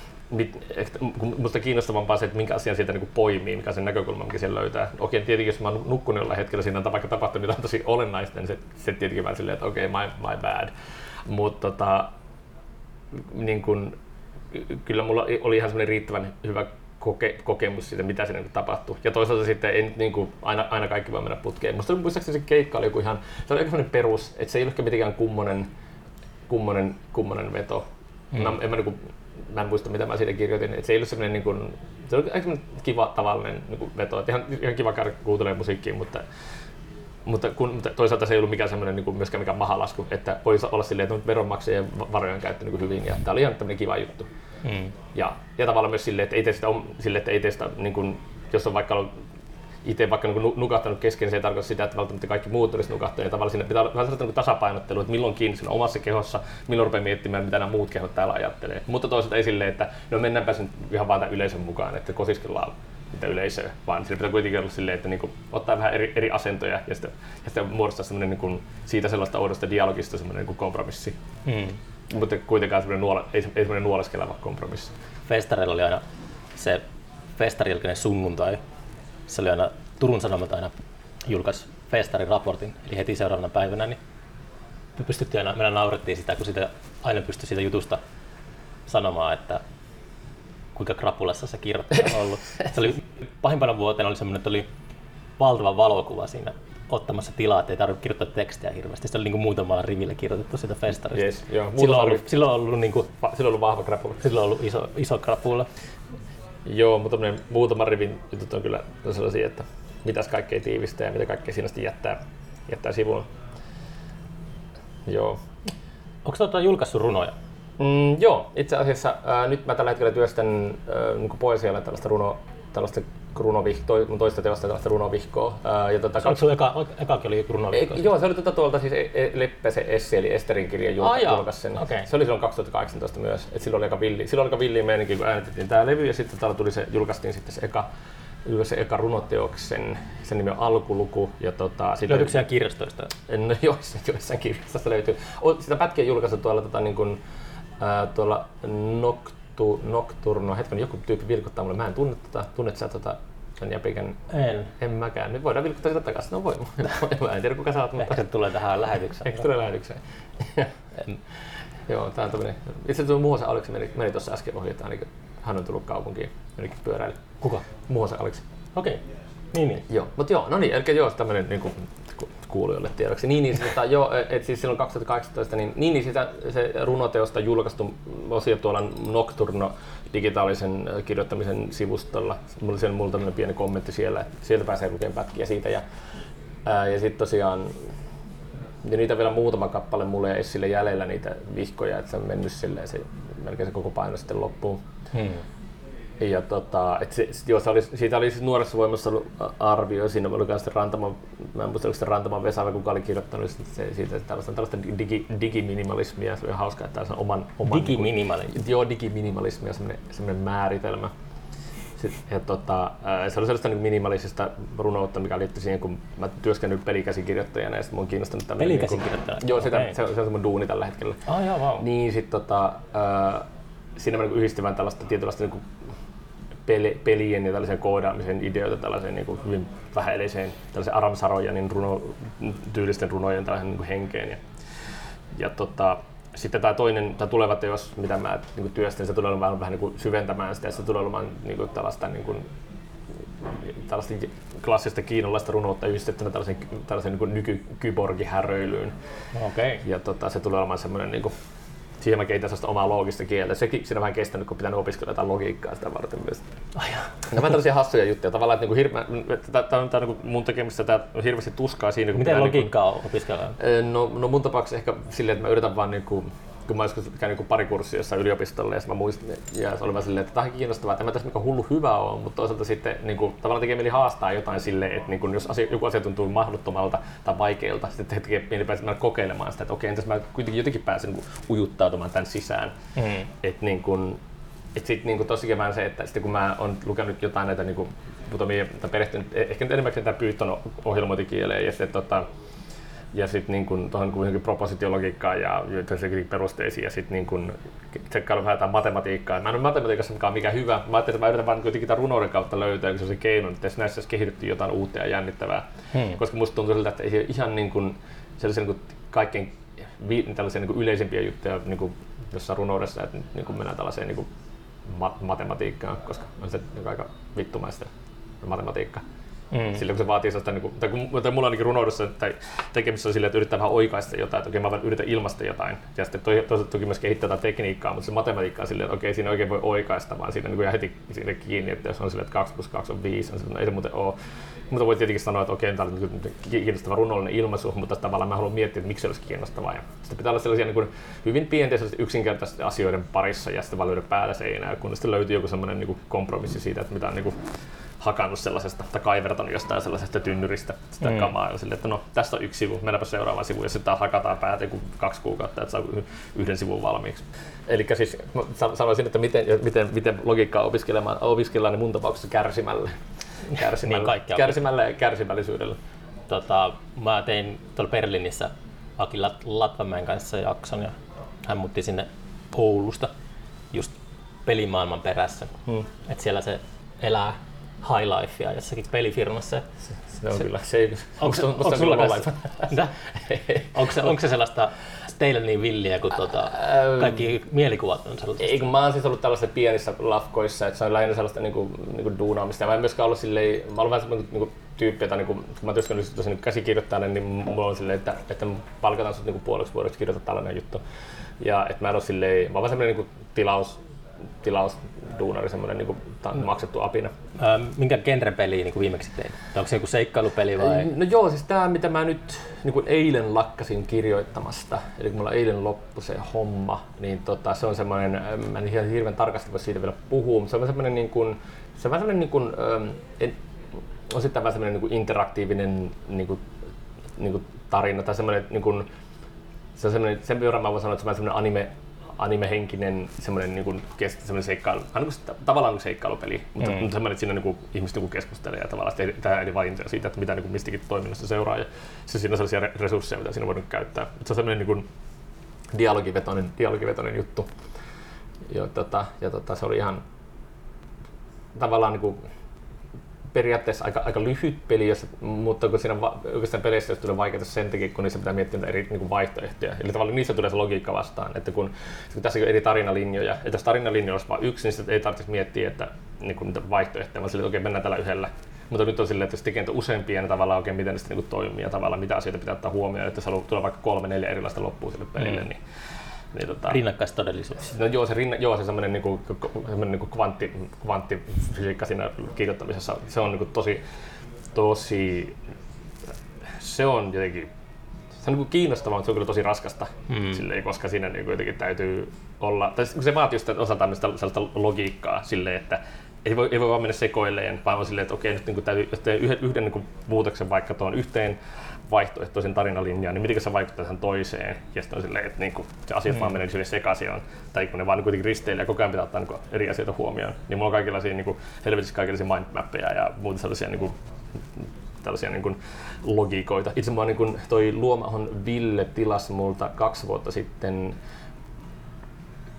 että musta kiinnostavampaa se, että minkä asian sieltä niin kuin poimii, mikä sen näkökulma, mikä siellä löytää. Okei, tietenkin jos mä oon nukkunut jollain hetkellä, siinä on vaikka tapahtunut jotain tosi olennaista, niin se, se tietenkin vähän silleen, että okei, okay, my, my bad. Mutta tota, niin kuin, kyllä mulla oli ihan semmoinen riittävän hyvä Koke, kokemus siitä, mitä siinä tapahtuu. Ja toisaalta sitten ei nyt niin kuin aina, aina kaikki voi mennä putkeen. Musta muistaakseni se keikka oli joku ihan, se oli joku perus, että se ei ole ehkä mitenkään kummonen, kummonen, kummonen veto. Mm. Mä, en mä, niin kuin, mä en muista, mitä mä siitä kirjoitin. Että se ei ole semmoinen, niin kuin, se oli aika kiva tavallinen niin kuin veto. Että ihan, ihan kiva käydä kuuntelemaan musiikkia, mutta, mutta, kun, mutta toisaalta se ei ollut mikään semmoinen, niin kuin, myöskään mikään mahalasku. Että voi olla silleen, että veronmaksajien varojen käyttö niin hyvin. Ja tää oli ihan tämmöinen kiva juttu. Mm. Ja, ja tavallaan myös silleen, että ei teistä, on, sille, että ei teistä niin kun, jos on vaikka itse vaikka niin kun nukahtanut kesken, se ei tarkoita sitä, että välttämättä kaikki muut olisi nukahtaneet. Tavallaan siinä pitää olla vähän sellaista niin tasapainottelua, että milloin kiinni siinä omassa kehossa, milloin rupeaa miettimään, mitä nämä muut kehot täällä ajattelee. Mutta toisaalta ei silleen, että no mennäänpä sen ihan vaan tämän yleisön mukaan, että kosiskellaan sitä yleisöä, vaan siinä pitää kuitenkin olla silleen, että niin kun, ottaa vähän eri, eri asentoja ja sitten, ja sitten muodostaa semmoinen niin kun, siitä sellaista oudosta dialogista semmoinen niin kompromissi. Mm. Mutta kuitenkaan semmoinen nuole, ei semmoinen nuoleskeleva kompromissi. Festareilla oli aina se festarilkinen sunnuntai. Se oli aina Turun Sanomat aina julkaisi festarin raportin, eli heti seuraavana päivänä. Niin me pystyttiin aina, meillä naurettiin sitä, kun sitä, aina pystyi siitä jutusta sanomaan, että kuinka krapulassa se kirjoittaja on ollut. Se oli, pahimpana vuotena oli semmoinen, että oli valtava valokuva siinä ottamassa tilaa, ettei tarvitse kirjoittaa tekstiä hirveästi. Se oli niinku muutamalla rivillä kirjoitettu siitä festarista. Yes, joo, silloin, on ollut, silloin, on ollut niinku, silloin on ollut vahva krapula. Silloin on ollut iso, iso krapula. Joo, mutta muutaman rivin jutut on kyllä sellaisia, että mitäs kaikkea tiivistää ja mitä kaikkea siinä sitten jättää, jättää sivuun. Joo. Onko sinä julkaissut runoja? Mm, joo, itse asiassa äh, nyt mä tällä hetkellä työstän äh, niin poesialle tällaista runoa. Tällaista runovihkoa, mun toista teosta tällaista runovihkoa. Ää, ja tota, oliko sulla eka, ekakin oli runovihkoa? E, joo, se oli tuota, tuolta siis Leppäsen Essi eli Esterin kirjan julkaisen. Ah, okay. Se oli silloin kaksituhattakahdeksantoista myös. Et silloin oli aika villi, silloin oli aika villi meininki, kun äänitettiin tää levy ja sitten täällä tuli se, julkaistiin sitten se eka, se eka runoteoksen, sen nimi on Alkuluku. Ja tota, löytyykö siellä kirjastoista? No joo, joissain kirjastoista löytyy. O, sitä pätkiä julkaistu tuolla, tota, niin kun, ää, tuolla Nocturno. Nocturno. Hetken, joku tyyppi vilkuttaa mulle. Mä en tunne tätä. Tunnet sä tätä? Sen jäpikän? En. En mäkään. Nyt voidaan vilkuttaa sitä takaisin. No voi. Mä en tiedä kuka sä oot. Ehkä mutta... se tulee tähän lähetykseen. Ehkä se tulee lähetykseen. Joo, tää on tämmönen. Itse tuo Muhosen Aleksi meni, meni tuossa äsken ohi, että ainakin hän on tullut kaupunkiin jonnekin pyöräille. Kuka? Muhosen Aleksi. Okei. Okay. Niin, niin. Joo, mut joo, no niin, elikkä joo, tämmönen niinku kuulijoille tiedoksi. Niin, niin sitä, joo, et siis silloin kaksituhattakahdeksantoista, niin, niin sitä se runoteosta julkaistu osio tuolla Nocturno digitaalisen kirjoittamisen sivustolla. Mulla oli siellä mulla tämmönen pieni kommentti siellä, että sieltä pääsee lukemaan pätkiä siitä. Ja, ää, ja sit tosiaan, ja niitä vielä muutama kappale mulle ja Essille jäljellä niitä vihkoja, että se on mennyt silleen se, melkein se koko paino sitten loppuun. Hmm. Ja tota, et se, joo, se oli, siitä oli siis Nuoressa Voimassa ollut arvio, siinä oli myös Rantaman, mä en muista, oliko se Rantaman Vesa vai kuka oli kirjoittanut se, siitä tällaista, tällaista digi, digiminimalismia, se oli hauska, että on oman... oman digiminimalismia? Niin, joo, digiminimalismia, semmoinen, semmoinen määritelmä. Ja tota, se oli sellaista minimalisista runoutta, mikä liittyy siihen, kun mä työskennellyt pelikäsikirjoittajana ja sitten mun kiinnostanut tämmöinen... Pelikäsikirjoittajana? Niin joo, sitä, okay. se, on, se on se mun duuni tällä hetkellä. Ah, joo, wow. Niin sit tota, äh, siinä mä niin yhdistivän tällaista tietynlaista niin peli, pelien ja tällaisen koodaamisen ideoita tällaiseen niin hyvin vähäeleiseen tällaiseen Aram-Sarojanin runo, tyylisten runojen tällaisen niin henkeen. Ja, ja tota, sitten tämä toinen, tämä tuleva teos, mitä mä niin työstän, se tulee olemaan vähän niin syventämään sitä, ja se tulee olemaan niin tällaista, niin tällaista klassista kiinalaista runoutta yhdistettynä tällaisen, tällaisen niin nykykyborgihäröilyyn. Okay. Ja tota, se tulee olemaan semmoinen, niin kuin, siihen mä keitän sellaista omaa loogista kieltä. Sekin siinä on vähän kestänyt, kun pitänyt opiskella jotain logiikkaa sitä varten myös. Ai jaa. Nämä on tällaisia hassuja juttuja. Tavallaan, että niinku mun tekemistä tää on hirveästi tuskaa siinä. Kun miten logiikkaa niinku, opiskellaan? No, no mun tapauksessa ehkä silleen, että mä yritän vaan niinku... Kun mä joskus käyn niinku pari kurssia jossain yliopistolla ja mä muistin, ja se oli vaan silleen, että tämä on kiinnostavaa, että en mä tässä mikään hullu hyvä ole, mutta toisaalta sitten niinku, tavallaan tekee mieli haastaa jotain silleen, että niinku, jos asia, joku asia tuntuu mahdottomalta tai vaikealta, sitten tekee mieli päästä kokeilemaan sitä, että okei, entäs mä kuitenkin jotenkin pääsen niinku, ujuttautumaan tämän sisään. Mm. Että niinku, et sitten niinku, tosi kevään se, että sitten kun mä oon lukenut jotain näitä, niinku, mutta mie, perehtynyt, ehkä nyt enimmäkseen tämä Python ohjelmointikieleen ja sitten tota, ja sitten niin tuohon kuitenkin propositiologiikkaan ja perusteisiin ja sitten niin tsekkailla vähän jotain matematiikkaa. Mä en ole matematiikassa mikä on mikä hyvä. Mä ajattelin, että mä yritän vaan kuitenkin tämän runouden kautta löytää joku sellaisen keinon, että jos näissä kehityttiin jotain uutta ja jännittävää. Hmm. Koska musta tuntuu siltä, että ei se ole ihan niin kuin sellaisia niin kuin kaikkein tällaisia niin kuin yleisimpiä juttuja niin kuin jossain runoudessa, että niin kuin mennään tällaiseen niin kuin mat- matematiikkaan, koska on se aika vittumaista matematiikka. Mm. Silloin kun se vaatii sellaista, niin tai, tai mulla ainakin runoudessa tai tekemissä on silleen, että yrittää vähän oikaista jotain, että okei mä vaan yritän ilmaista jotain. Ja sitten toisaalta toki myös kehittää jotain tekniikkaa, mutta se matematiikka on silleen, että okei siinä oikein voi oikaista, vaan siinä niin jää heti siinä kiinni, että jos on silleen, että kaksi plus kaksi on viisi, on silleen, ei se muuten ole. Mutta voi tietenkin sanoa, että okei, tämä on kiinnostava runollinen ilmaisu, mutta tavallaan mä haluan miettiä, että miksi se olisi kiinnostavaa. Ja sitten pitää olla sellaisia niin kuin hyvin pienten yksinkertaisten asioiden parissa ja sitten vaan löydä päällä seinää, kun sitten löytyy joku sellainen niin kuin kompromissi siitä, että mitä on niin kuin hakannut sellaisesta tai kaivertanut jostain sellaisesta tynnyristä sitä mm. kamaa ja silleen, että no tässä on yksi sivu, mennäänpä seuraavaan sivuun ja sitten hakataan päät joku kaksi kuukautta, että saa yhden sivun valmiiksi. Elikkä siis sanoisin, että miten, miten, miten logiikkaa opiskellaan, niin mun tapauksessa kärsimällä. Kärsimällä, niin kärsimällä ja kärsivällisyydellä. Tota, mä tein tuolla Berliinissä Aki Lat- Latvamäen kanssa jakson ja hän muutti sinne Oulusta just pelimaailman perässä. Hmm. Että siellä se elää high lifea jossakin pelifirmassa. Se, se on se, kyllä. Se, onko se, onko se, sulla low life? onko, se, onko se sellaista teillä niin villiä, kun tuota, kaikki ähm, mielikuvat on sellaista? Ei, kun mä oon siis ollut tällaisissa pienissä lafkoissa, että se on lähinnä sellaista niinku, niinku duunaamista. Mä en myöskään ollut silleen, mä olen vähän sellainen niinku, tyyppi, jota niinku, kun mä työskennellyt tosi käsikirjoittajana, niin mulla on silleen, että, että palkataan sut niinku, puoleksi vuodeksi kirjoittaa tällainen juttu. Ja että mä en ole silleen, mä oon vaan sellainen niinku, tilaus, tilausduunari, semmoinen niinku, maksettu apina. Ähm, minkä genrepeliä niinku viimeksi teit? Onko se joku seikkailupeli vai? No joo, siis tämä mitä mä nyt niinku eilen lakkasin kirjoittamasta, eli kun mulla eilen loppui se homma, niin tota, se on semmoinen, mä en ihan hirveän tarkasti voi siitä vielä puhua, mutta se on semmoinen niin kuin, se on vähän semmoinen niin kuin, en, osittain vähän semmoinen niin kuin interaktiivinen niin kuin, niin kuin tarina, tai semmoinen niin kuin, se on semmoinen, sen verran mä voin sanoa, että se on semmoinen anime, animehenkinen semmoinen niinku semmoinen seikkailu, tavallaan seikkailupeli, mutta mm. semmoinen, että siinä niinku ihmiset niinku keskustelee ja tavallaan tehdään eri valintoja siitä, että mitä niinku mistäkin toiminnasta seuraa ja se siinä on sellaisia resursseja, mitä siinä voi käyttää. Se on semmoinen niinku dialogivetoinen, dialogivetoinen juttu. Ja tota, ja tota, se oli ihan tavallaan niinku periaatteessa aika, aika lyhyt peli, jos, mutta kun siinä va- oikeastaan peleissä jos tulee vaikeita sen takia, kun niissä pitää miettiä eri niin kuin vaihtoehtoja. Eli tavallaan niissä tulee se logiikka vastaan, että kun, kun tässä on eri tarinalinjoja, että jos tarinalinja olisi vain yksi, niin ei tarvitse miettiä että, niin kuin niitä vaihtoehtoja, vaan sille, että okei, mennään tällä yhdellä. Mutta nyt on silleen, että jos tekee useampia, niin tavallaan oikein miten ne sitten niin toimii ja tavallaan mitä asioita pitää ottaa huomioon, että jos haluaa tulla vaikka kolme, neljä erilaista loppua sille pelille, mm. niin niin tota, rinnakkaistodellisuus. No joo, se rinna, joo, se semmoinen niinku semmoinen niinku kvantti kvanttifysiikka siinä kirjoittamisessa. Se on niinku tosi tosi se on jotenkin se on niinku kiinnostavaa, mutta se on kyllä tosi raskasta. Mm. Silleen, koska siinä niinku jotenkin täytyy olla tai se vaatii just osaltaan sellaista logiikkaa silleen, että ei voi, ei voi vaan mennä sekoilleen, vaan on silleen, että okei, nyt niin kuin täytyy yhden, yhden niin kuin muutoksen vaikka tuon yhteen vaihtoehtoisen tarinalinjaan, niin miten se vaikuttaa tähän toiseen. Ja sitten on silleen, että niin kuin se asiat mm. vaan menee silleen sekaisin, tai kun ne vaan niin kuitenkin risteilee ja koko ajan pitää ottaa niin kuin eri asioita huomioon. Niin mulla on kaikenlaisia niin kuin helvetissä kaikenlaisia mindmappeja ja muuta sellaisia niin kuin, tällaisia niin kuin logiikoita. Itse mä oon niin kuin toi Luomahon Ville tilasi multa kaksi vuotta sitten,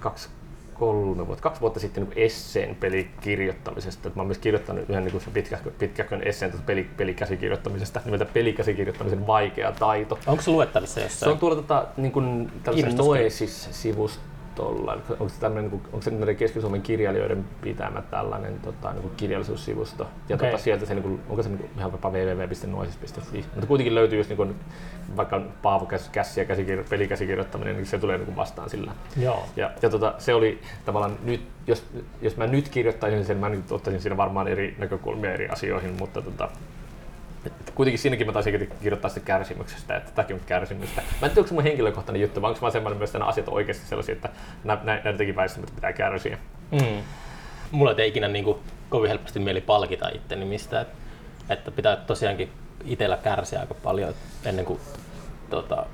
kaksi kolme vuotta, kaksi vuotta sitten niin esseen pelikirjoittamisesta. Mä oon myös kirjoittanut yhden niin pitkähkön pitkä, esseen peli, pelikäsikirjoittamisesta, nimeltä pelikäsikirjoittamisen vaikea taito. Onko se luettavissa jossain? Se on tuolla tota, niin Noisis-sivustolla. Onko se, niin se Keski-Suomen kirjailijoiden pitämä tällainen tota, niin kirjallisuussivusto? Ja okay. tota, sieltä se, niin kuin, onko se niin ihan jopa double-u double-u double-u piste noisis piste fi. Mutta kuitenkin löytyy just, niin kuin, vaikka Paavo Kässi ja käsikir- pelikäsikirjoittaminen, niin se tulee niin kuin vastaan sillä. Joo. Ja, ja tota, se oli tavallaan nyt, jos, jos mä nyt kirjoittaisin sen, mä nyt ottaisin siinä varmaan eri näkökulmia eri asioihin, mutta tota, kuitenkin siinäkin mä taisin kirjoittaa sitä kärsimyksestä, että tämäkin on kärsimystä. Mä en tiedä, onko se mun henkilökohtainen juttu, vaan onko mä semmoinen myös, että nämä asiat on oikeasti sellaisia, että näitä jotenkin väistämättä pitää kärsiä. Mm. Mulla ei ikinä niin kuin, kovin helposti mieli palkita itteni mistä, että, että pitää tosiaankin itsellä kärsiä aika paljon ennen kuin tota,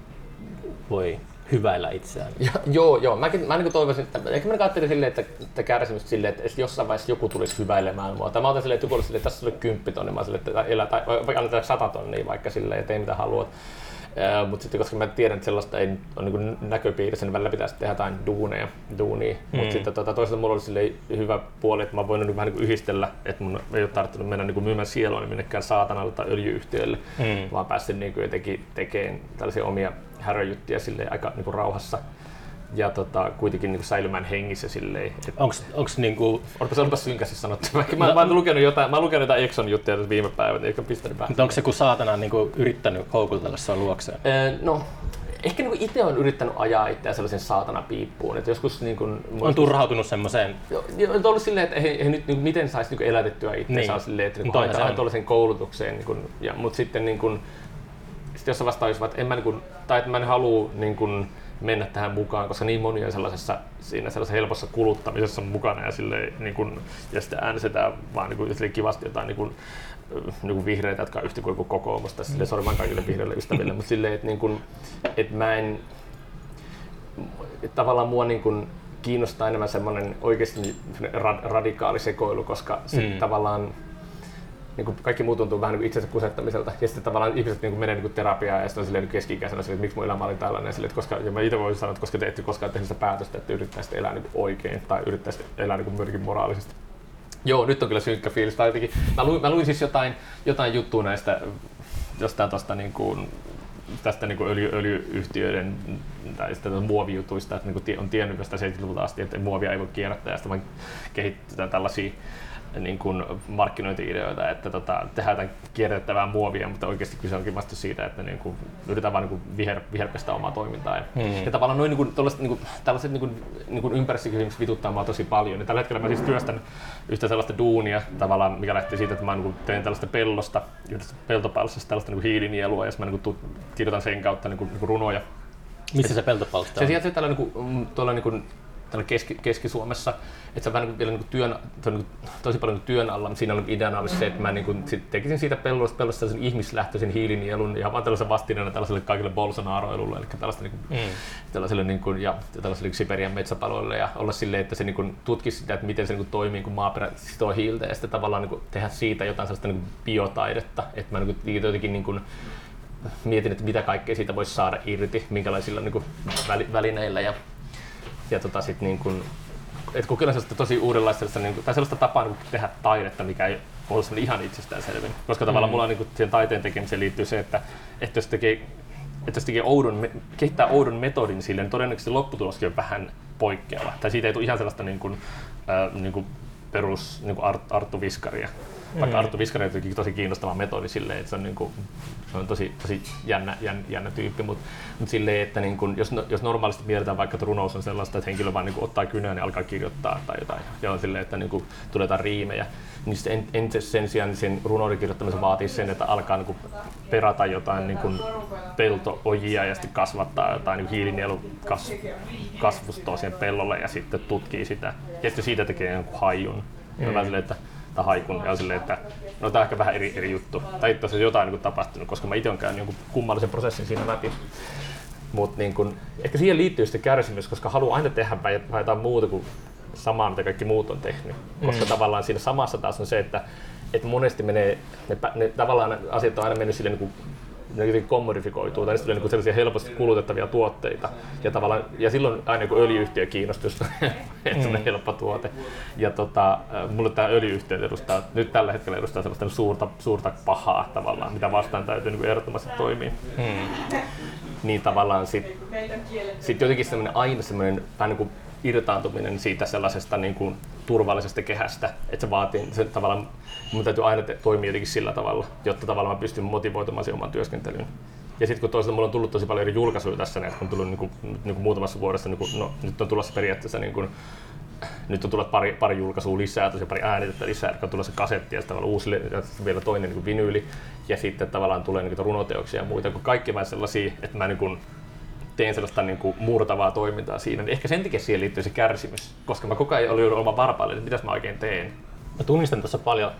voi hyväillä itseään. Ja, joo, joo. Mäkin, mä niin toivoisin, että ehkä mä ajattelin silleen, että, että kärsimystä silleen, että jossain vaiheessa joku tulisi hyväilemään mua. Tai mä otan silleen, että joku olisi silleen, että tässä oli kymppitonnia, mä silleen, että elää, tai annetaan sata tonnia vaikka silleen, että ei mitä haluat. Äh, mutta sitten koska mä tiedän, että sellaista ei ole niin näköpiirissä, niin välillä pitäisi tehdä jotain duuneja, duunia. Mm. Mutta sitten tota, toisaalta mulla oli silleen hyvä puoli, että mä oon voinut niin vähän niin kuin yhdistellä, että mun ei ole tarttunut mennä niin kuin myymään sieluani minnekään saatanalle tai öljy-yhtiölle, mm. vaan pääsin niin kuin jotenkin tekemään tällaisia omia häröjyttiä silleen aika niin kuin rauhassa ja tota, kuitenkin niin kuin säilymään hengissä silleen. Onks, onks niinku... Olipa se olipa synkästi sanottu. Mä, no. mä oon lukenut jotain, mä oon lukenut jotain Exxon juttuja tässä viime päivät, eikä pistänyt päähän. Onko se kun saatana niinku yrittänyt houkutella sua luokseen? Öö, no. Ehkä niin itse olen yrittänyt ajaa itseään sellaisen saatana piippuun, että joskus niin kuin... On turhautunut semmoiseen. Joo, on ollut silleen, että he, he nyt, niin kuin, miten saisi niin elätettyä itseään niin. silleen, että niin haetaan tuollaisen koulutukseen, niin kuin, ja, mutta sitten niin kuin, sitten jos vastaan olisivat, että en mä, niin kuin, tai että mä en halua niin kuin, mennä tähän mukaan, koska niin moni on sellaisessa, siinä sellaisessa helpossa kuluttamisessa mukana ja, silleen, niin kuin, ja sitten äänestetään vaan niin kuin, kivasti jotain niin kuin, niin kuin vihreitä, jotka on yhtä kuin kokoomus, tai silleen sormaan kaikille vihreille ystäville, mutta silleen, että, niin kuin, että mä en, että tavallaan mua niin kuin, kiinnostaa enemmän semmoinen oikeasti radikaali sekoilu, koska se mm. tavallaan niin kaikki muu tuntuu vähän niin itsensä kusettamiselta ja sitten tavallaan ihmiset niin menee niin terapiaan ja sitten on silleen keski-ikäisenä silleen, että miksi mun elämä oli tällainen silleen, että koska, ja mä itse voin sanoa, että koska te ette koskaan tehnyt sitä päätöstä, että yrittäisitte elää niin oikein tai yrittäisitte elää niin myöskin moraalisesti. Joo, nyt on kyllä synkkä fiilis. Jotenkin, mä, luin, mä luin siis jotain, jotain juttua näistä jostain tosta niin kuin tästä niinku öljy, öljy-yhtiöiden tai muovijutuista, että niinku on tiennyt tästä seitsemänkymmentäluvulta asti, että muovia ei voi kierrättää ja sitten vaan kehitetään tällaisia niin kuin markkinointi-ideoita, että tota, tehdään jotain kierrätettävää muovia, mutta oikeasti kyse onkin vasta siitä, että niin kuin, yritetään vain niin kuin viher, viherpestää omaa toimintaa. Ja, mm. ja tavallaan noin, niin kuin, niin kuin, tällaiset niin kuin, niin kuin ympäristökysymykset vituttaa mua tosi paljon. Ja tällä hetkellä mä siis työstän yhtä sellaista duunia, tavallaan, mikä lähtee siitä, että mä niin kuin, teen tällaista pellosta, yhdestä peltopallosta tällaista niin kuin hiilinielua, ja mä niin kuin, kirjoitan sen kautta niin kuin, niin kuin runoja. Missä se peltopalsta on? Se sijaitsee täällä, niin kuin, tuolla niin kuin, täällä Keski- Keski-Suomessa, että se vähän niin kuin, niin kuin työn, niin kuin, tosi paljon niin työn alla, mutta siinä oli ideana oli se, että mä niin kuin, sit tekisin siitä pellosta, pellosta sellaisen ihmislähtöisen hiilinielun ja vaan tällaisen vastineena tällaiselle kaikille bolsonaroilulle, eli tällaista, niin kuin, mm. tällaiselle, niin kuin, ja, tällaiselle niin Siperian metsäpaloille ja olla silleen, että se niin kuin, tutkisi sitä, että miten se niin kuin, toimii, kun maaperä sitoo hiiltä ja sitten tavallaan niin kuin, tehdä siitä jotain sellaista niin kuin, biotaidetta, että mä niin kuin, jotenkin niin kuin, mietin, että mitä kaikkea siitä voisi saada irti, minkälaisilla niin kuin, välineillä. Ja, ja tota sit niin kun, et kun kyllä se on tosi uudenlaista niin kun, tai sellaista tapaa niin kun tehdä taidetta, mikä ei ollut sellainen ihan itsestäänselvä. Koska tavallaan mulla on niin kuin siihen taiteen tekemiseen liittyy se, että, että jos tekee, että jos tekee oudon, kehittää oudon metodin sille, niin todennäköisesti lopputuloskin on vähän poikkeava. Tai siitä ei tule ihan sellaista niin kuin, äh, niin kuin perus niin kuin Art, Arttu Viskaria. Vaikka Arttu Viskari on tosi kiinnostava metodi silleen, että se on, niin kuin, se on tosi, tosi jännä, jännä, jännä tyyppi, mutta mut silleen, että niin kuin, jos, jos normaalisti mietitään vaikka, että runous on sellaista, että henkilö vaan niin kuin ottaa kynän ja alkaa kirjoittaa tai jotain, ja on silleen, että niin kuin, tulee jotain riimejä, niin en, en sen sijaan sen runouden kirjoittamisen vaatii sen, että alkaa niin kuin perata jotain niin kuin pelto-ojia ja sitten kasvattaa jotain niin hiilinielukasvustoa siihen pellolle ja sitten tutkii sitä, ja sitten siitä tekee jonkun haijun. Tai haikun, ja silleen, että no tämä on ehkä vähän eri, eri juttu. Tai itse asiassa jotain niin kuin tapahtunut, koska mä itse olen käynyt jonkun kummallisen prosessin siinä läpi. Mutta niin ehkä siihen liittyy sitten kärsimys, koska haluaa aina tehdä vähän jotain muuta kuin samaa, mitä kaikki muut on tehnyt. Koska mm. tavallaan siinä samassa taas on se, että, että monesti menee, ne, ne tavallaan asiat on aina mennyt silleen, niin kuin, ne jotenkin kommodifikoituu, tai niistä tulee niin sellaisia helposti kulutettavia tuotteita. Ja, tavallaan, ja silloin aina kun öljy-yhtiö kiinnostus, että se on helppo tuote. Ja tota, mulle tämä öljy-yhtiö edustaa, nyt tällä hetkellä edustaa sellaista suurta, suurta pahaa tavallaan, mitä vastaan täytyy niin ehdottomasti toimia. Hmm. Niin tavallaan sitten sit jotenkin sellainen, aina sellainen vähän niin kuin irtaantuminen siitä sellaisesta niin kuin turvallisesta kehästä, että se vaatii, se tavallaan mun täytyy aina te- toimia jotenkin sillä tavalla, jotta tavallaan mä pystyn motivoitumaan siihen omaan työskentelyyn. Ja sitten kun toisaalta mulla on tullut tosi paljon eri julkaisuja tässä, niin on tullut niin kuin, niin kuin muutamassa vuodessa, niin kuin, no, nyt on tulossa periaatteessa niin kuin, nyt on tullut pari, pari julkaisua lisää, tosiaan pari äänitettä lisää, joka on tulossa kasetti ja sitten uusi, ja vielä toinen niin kuin vinyyli, ja sitten tavallaan tulee niin kuin runoteoksia ja muita, kun kaikki vähän sellaisia, että mä niin kuin, tein sellaista niin kuin murtavaa toimintaa siinä, niin ehkä sen takia siihen liittyy se kärsimys, koska mä koko ajan olin joudun olemaan varpaille, että mitäs mä oikein teen. Mä tunnistan tuossa paljon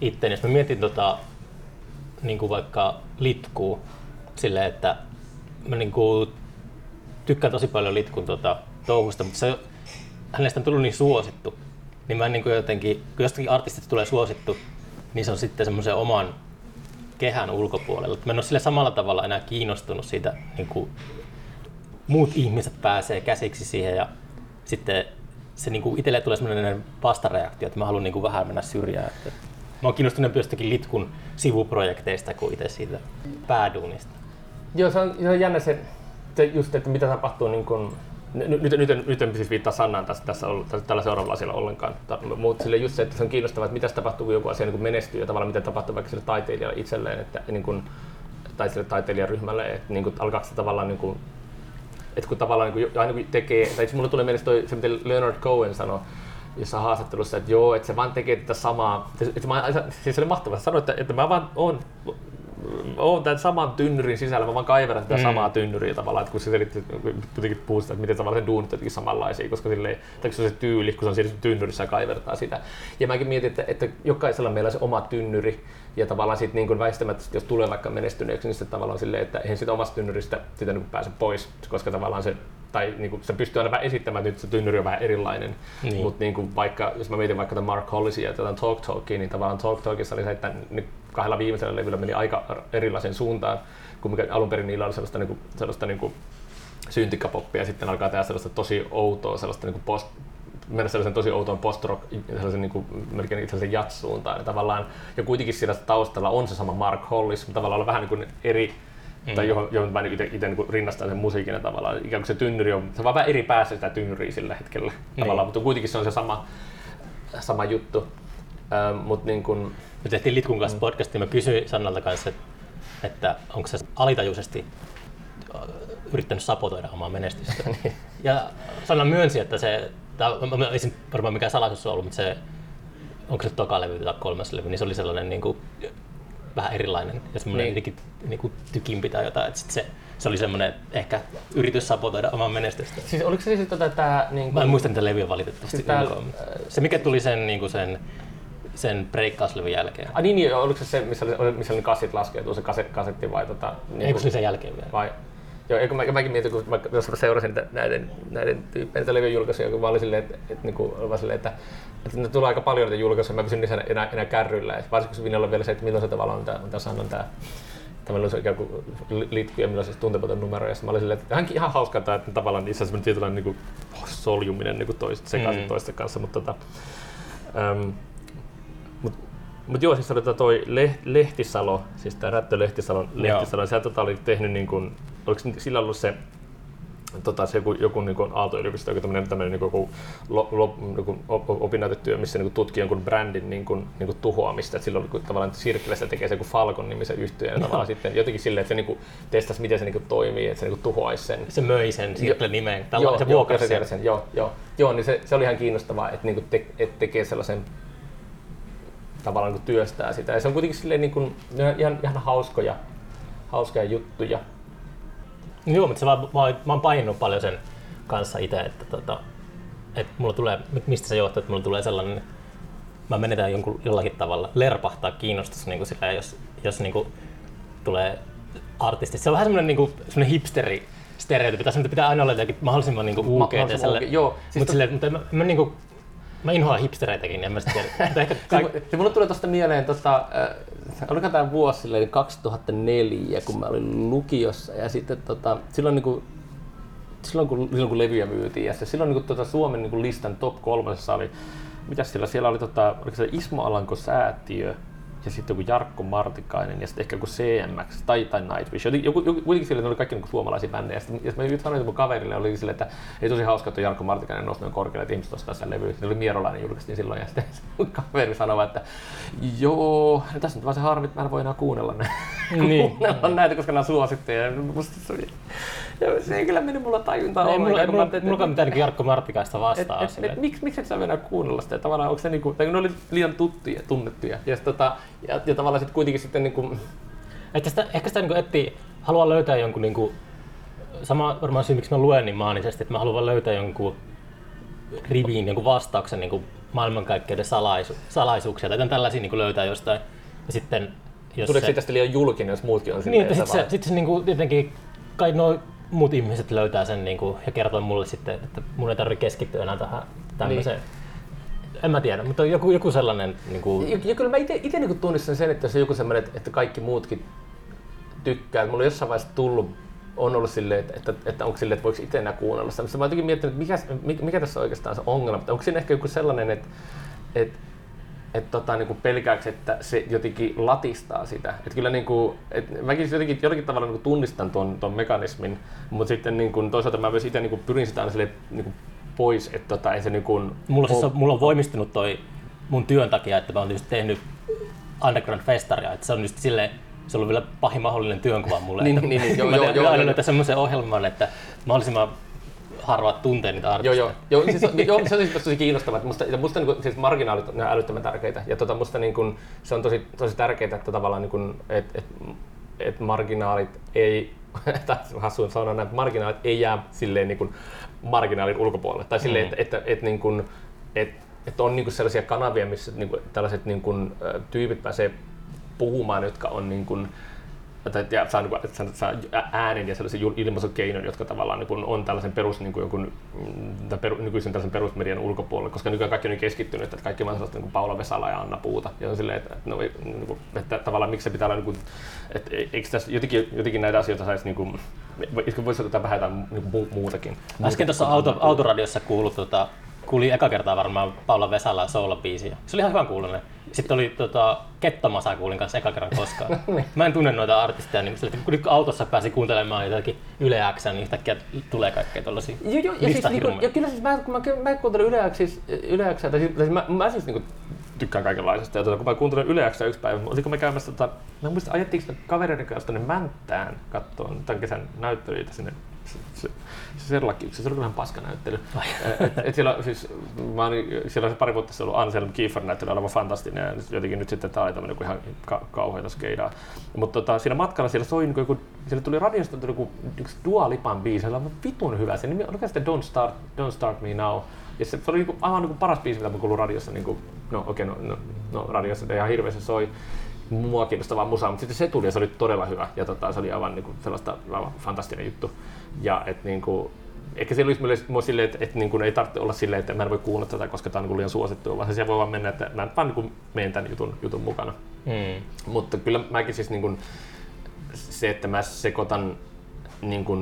itteeni, jos mä mietin tota, niin kuin vaikka litkuu silleen, että mä niin kuin tykkään tosi paljon litkun tota, touhusta, mutta se, hänestä on tullut niin suosittu, niin mä niin kuin jotenkin, kun jostakin artistista tulee suosittu, niin se on sitten semmoisen oman kehän ulkopuolella. Mä en ole sillä samalla tavalla enää kiinnostunut siitä niin kuin, muut ihmiset pääsee käsiksi siihen ja sitten se niinku itselle tulee sellainen vastareaktio, että mä haluan niinku vähän mennä syrjään. Mä oon kiinnostunut jostakin litkun sivuprojekteista kuin itse siitä pääduunista. Joo, se on, se on jännä se, se just, että mitä tapahtuu niin kun, nyt, nyt, en, nyt en siis viittaa Sannaan tässä, tässä tällä seuraavalla asialla ollenkaan, mutta sille just se, että se on kiinnostavaa, että mitä tapahtuu, kun joku asia niin kun menestyy ja tavallaan mitä tapahtuu vaikka sille taiteilijalle itselleen että, niin kun, tai sille taiteilijaryhmälle, että niin kun, alkaako se tavallaan niin kun, että kun tavallaan niin kuin, aina kun tekee, tai mulle tulee mielessä toi, se miten Leonard Cohen sanoi jossain haastattelussa, että joo, että se vaan tekee tätä samaa, että mä, siis se oli mahtavaa, sanoi, että, että mä vaan oon, oon tämän saman tynnyrin sisällä, mä vaan kaiveran tätä mm. samaa tynnyriä tavallaan, että kun se selitti, kuitenkin puhuu sitä, että miten tavallaan se duunit on jotenkin samanlaisia, koska silleen, tai se on se tyyli, kun se on siinä tynnyrissä ja kaivertaa sitä. Ja mäkin mietin, että, että jokaisella meillä on se oma tynnyri, ja tavallaan sit niin kuin väistämättä, jos tulee vaikka menestyneeksi, niin sitten tavallaan silleen, että eihän sitä omasta tynnyristä sitä niin pääse pois, koska tavallaan se, tai niin kuin, se pystyy aina vähän esittämään, että nyt se tynnyri on vähän erilainen. Niin. Mutta niin vaikka, jos mä mietin vaikka tämän Mark Hollisia ja tämän Talk Talkia, niin tavallaan Talk Talkissa oli se, että ne kahdella viimeisellä levyllä meni aika erilaiseen suuntaan, kun mikä alun perin niillä oli sellaista, niin kuin, sellaista niin kuin syntikkapoppia, ja sitten alkaa tehdä sellaista tosi outoa, sellaista niin kuin post, mennä sellaisen tosi outoon post-rock, sellaisen niin kuin, melkein itse asiassa jatsuuntaan. Ja, tavallaan, ja kuitenkin siinä taustalla on se sama Mark Hollis, mutta tavallaan on vähän niin kuin eri, mm. tai johon, johon mä ite, ite niin kuin rinnastan sen musiikina tavallaan. Ikään kuin se tynnyri on, se on vähän eri päässä sitä tynnyriä sillä hetkellä tavallaan, mm. mutta kuitenkin se on se sama, sama juttu. Ähm, mut niin kun... Me tehtiin Litkun kanssa mm. podcastia, mä kysyin Sannalta kanssa, että, että onko se alitajuisesti yrittänyt sabotoida omaa menestystä. Ja Sanna myönsi, että se, tämä ei varmaan mikään salaisuus ollut, mutta se, onko se toka levy tai kolmas levy, niin se oli sellainen niin kuin, vähän erilainen ja semmoinen niin. niin tykimpi tai jotain. Että sit se, se oli semmoinen ehkä yritys sabotoida omaa menestystä. Siis oliko se siis tota tää... Niin kuin... Mä en muista niitä levyjä valitettavasti. Siis tää... Se mikä tuli sen... Niin kuin sen sen break-kaslevyn jälkeen. Ah, niin, joo, oliko se se, missä oli, missä oli ne kassit laskeutuu, se kaset, kasetti vai tota... Niin eikö se sen jälkeen vielä? Vai, joo, eikö mä, mäkin mietin, kun mä, jos mä seurasin näitä, näiden, näiden tyyppien levyjen julkaisuja, kun mä olin silleen, että, että, että, että, että ne tulee aika paljon niitä julkaisuja, mä pysyn niissä enää, enää kärryillä. Et varsinkin minulla on vielä se, että milloin se tavallaan on tää, on tää sanon tää. Tämä oli se ikään kuin litku ja millaisessa tuntematon numero. Ja mä olin silleen, että ihan hauskaa tää, että tavallaan niissä on tietynlainen niin kuin soljuminen niin kuin toista, sekaisin mm. toista kanssa. Mutta, tota, um, Mutta joo, siis otetaan toi Lehtisalo, siis tää Rättö Lehtisalon Lehtisalo, sä tota olit tehnyt niin kuin, oliko sillä ollut se, tota, se joku, joku niin kuin Aalto-yliopisto, joku tämmöinen, tämmöinen niin kuin lo, lo, niin opinnäytetyö, missä niin tutki jonkun brändin niin kuin, niin kuin tuhoamista, että silloin kun tavallaan Sirkkelästä tekee se joku Falcon nimisen yhtyeen, ja tavallaan sitten jotenkin silleen, että se niin testasi, miten se niin kuin toimii, että se niin kuin tuhoaisi sen. Se möi sen Sirkkelen nimeen, joo, se vuokrasi sen. sen. Joo, joo. joo niin se, se oli ihan kiinnostavaa, että, niin kuin te, että tekee sellaisen tavallaan kun työstää sitä. Ja se on kuitenkin silleen niin kuin, ihan, ihan hauskoja, hauskoja juttuja. Joo, mutta se vaan, mä, mä oon painanut paljon sen kanssa itse, että, tota, että mulla tulee, mistä se johtuu, että mulla tulee sellainen, mä menetään jonkun, jollakin tavalla lerpahtaa kiinnostus, niin kuin sillä, jos, jos niin kuin tulee artisti. Se on vähän semmoinen, niin kuin, semmoinen hipsteri stereotypi, tässä pitää aina olla jotakin mahdollisimman niin kuin uukeita. Joo, siis mutta silleen, mutta mä, mä niin kuin, mä inhoan hipstereitäkin, en mä sitä tiedä. Se mulle tulee tuosta mieleen, tota, äh, oliko tämä vuosi silleen, kaksituhattaneljä, kun mä olin lukiossa ja sitten tota, silloin, niin kuin, silloin, kun, silloin kun levyjä myytiin ja se, silloin niin kuin, tota, Suomen niin kuin listan top kolmosessa oli, mitäs siellä, siellä oli tota, oliko se Ismo Alanko-säätiö ja sitten joku Jarkko Martikainen ja sitten ehkä joku C M X tai, tai Nightwish. Joku, joku, kuitenkin sille, että ne oli kaikki niinku suomalaisia bändejä. Ja sitten mä nyt sanoin mun kaverille, oli sille, että ei tosi hauska, että Jarkko Martikainen nousi noin korkealle, että ihmiset ostaa sitä levyä. Se oli Mierolainen julkaistiin silloin ja sitten mun kaveri sanoi, että joo, no tässä nyt vaan se harmi, että mä en voi enää kuunnella näitä, niin. kuunnella näitä koska nämä suositteja. Ja se ei kyllä meni mulla tajuntaan ollenkaan. Ei mulla, mulla, mulla mitään niinku Jarkko Martikaista vastaan. Et, et, et, et, miksi miksi et sä voi enää kuunnella sitä? Tavallaan onko se niinku, tai ne oli liian tuttuja, tunnettuja. Ja, sit, tota, ja, ja tavallaan sit kuitenkin sitten niinku... Että sitä, ehkä sitä niinku etsii, haluaa löytää jonkun niinku... Sama varmaan syy miksi mä luen niin maanisesti, että mä haluan löytää jonkun riviin, jonkun vastauksen niinku maailmankaikkeuden salaisu, salaisuuksia. Tai tällaisia niinku löytää jostain. Ja sitten... Jos tuleeko se tästä liian julkinen, jos muutkin on silleen? Niin, että sit se, sit se niinku jotenkin... Kai noi muut ihmiset löytää sen niin kuin, ja kertoo mulle sitten, että mun ei tarvitse keskittyä enää tähän tämmöiseen. Niin. En mä tiedä, mutta joku, joku sellainen... Niin kuin... ja, ja kyllä mä ite, ite niin kuin tunnistan sen, että jos on joku sellainen, että kaikki muutkin tykkää. Mulla on jossain vaiheessa tullut, on ollut silleen, että, että, että onko silleen, että voiko itse enää kuunnella sitä. Mä oon jotenkin miettinyt, mikä, mikä tässä on oikeastaan se ongelma. Onko siinä ehkä joku sellainen, että, että että tota, niinku pelkääksi, että se jotenkin latistaa sitä. Et kyllä niinku, et mäkin jotenkin, jotenkin tavalla niinku tunnistan ton, ton mekanismin, mutta sitten niinku, toisaalta mä myös itse niinku pyrin sitä aina sille, niinku, pois. Et, tota, ei se, niinku, mulla, on, siis on, mulla on voimistunut toi mun työn takia, että mä oon tietysti tehnyt underground-festaria. Et se on just silleen, se on ollut vielä pahin mahdollinen työnkuva mulle. niin, niin, niin, joo, mä teen aina löytää semmoisen ohjelman, että mahdollisimman harvat tuntee niitä artisteja. Joo, joo. Joo, siis, joo, se on siis tosi kiinnostavaa. Musta, musta niin kuin, siis marginaalit on älyttömän tärkeitä. Ja tota, musta niin kuin, se on tosi, tosi tärkeää, että tavallaan niin kuin, et, et, et marginaalit ei, tai hassuin sanoa näin, että marginaalit ei jää silleen niin kuin marginaalin ulkopuolelle. Tai silleen, mm-hmm. että, että, että, niin kuin, että, että on niin kuin sellaisia kanavia, missä niin kuin, tällaiset niin kuin, tyypit pääsee puhumaan, jotka on niin kuin, ja saa, saa, saa äänen ja sellaisen ilmaisukeinon, jotka tavallaan niin on tällaisen perus, niin jonkun, peru, nykyisen tällaisen perusmedian ulkopuolella, koska nykyään kaikki on niin keskittynyt, että kaikki on sellaista niin Paula Vesala ja Anna Puuta. Ja on silleen, että, no, niin kuin, että tavallaan miksi se pitää olla, niin kuin, että eikö tässä jotenkin, jotenkin näitä asioita saisi, niin kuin, voisi ottaa vähän jotain niin muutakin. Äsken tuossa auto, autoradiossa kuului, tuota, kuulin eka kertaa varmaan Paula Vesalaa soul-biisiä. Se oli ihan hyvän kuuloinen. Sitten oli tota, Kettomasa kuulin kanssa ekan kerran koskaan. Mä en tunne noita artisteja, niin kun autossa pääsi kuuntelemaan jotakin Yle X:ää, niin yhtäkkiä tulee kaikkea tuollaisia listahirmoja. Ja kyllä siis mä, kun mä, mä kuuntelen Yle X:ää, tai siis, siis mä, mä siis niin tykkään kaikenlaisesta. Ja tuota, kun mä kuuntelen Yle X:ää yksi päivä, oliko me käymässä, tota, mä muistan, ajettiinko me kavereiden kanssa tuonne Mänttään kattoon tämän kesän näyttelyitä sinne. Se, se Serlakki, se oli vähän paskanäyttely. Et, et siellä, siis, mä olin, siellä pari vuotta sitten ollut Anselm Kiefer-näyttely, aivan fantastinen ja jotenkin nyt sitten tämä oli tämmöinen ihan ka- kauheita skeidaa. Mutta tota, siinä matkalla siellä soi, niin joku, siellä tuli radiosta tuli joku, yksi Dua Lipan biisi, se oli aivan vitun hyvä. Se nimi oli sitten Don't Start, Don't Start Me Now. Ja se, se oli niin kuin, aivan niin kuin paras biisi, mitä mä kuulin radiossa. Niin kuin, no okei, okay, no, no, no radiossa ei ihan hirveästi soi. Mua kiinnostavaa musaa, mutta sitten se tuli ja se oli todella hyvä ja tota, se oli aivan niinku sellaista aivan fantastinen juttu. Ja et niinku, ehkä se olisi myös silleen, että et, niinku, ei tarvitse olla silleen, että mä en voi kuunnella tätä, koska tää on niinku liian suosittua, vaan se voi vaan mennä, että mä vaan niinku menen tän jutun, jutun mukana. Mm. Mutta kyllä mäkin siis niinku, se, että mä sekoitan niinku,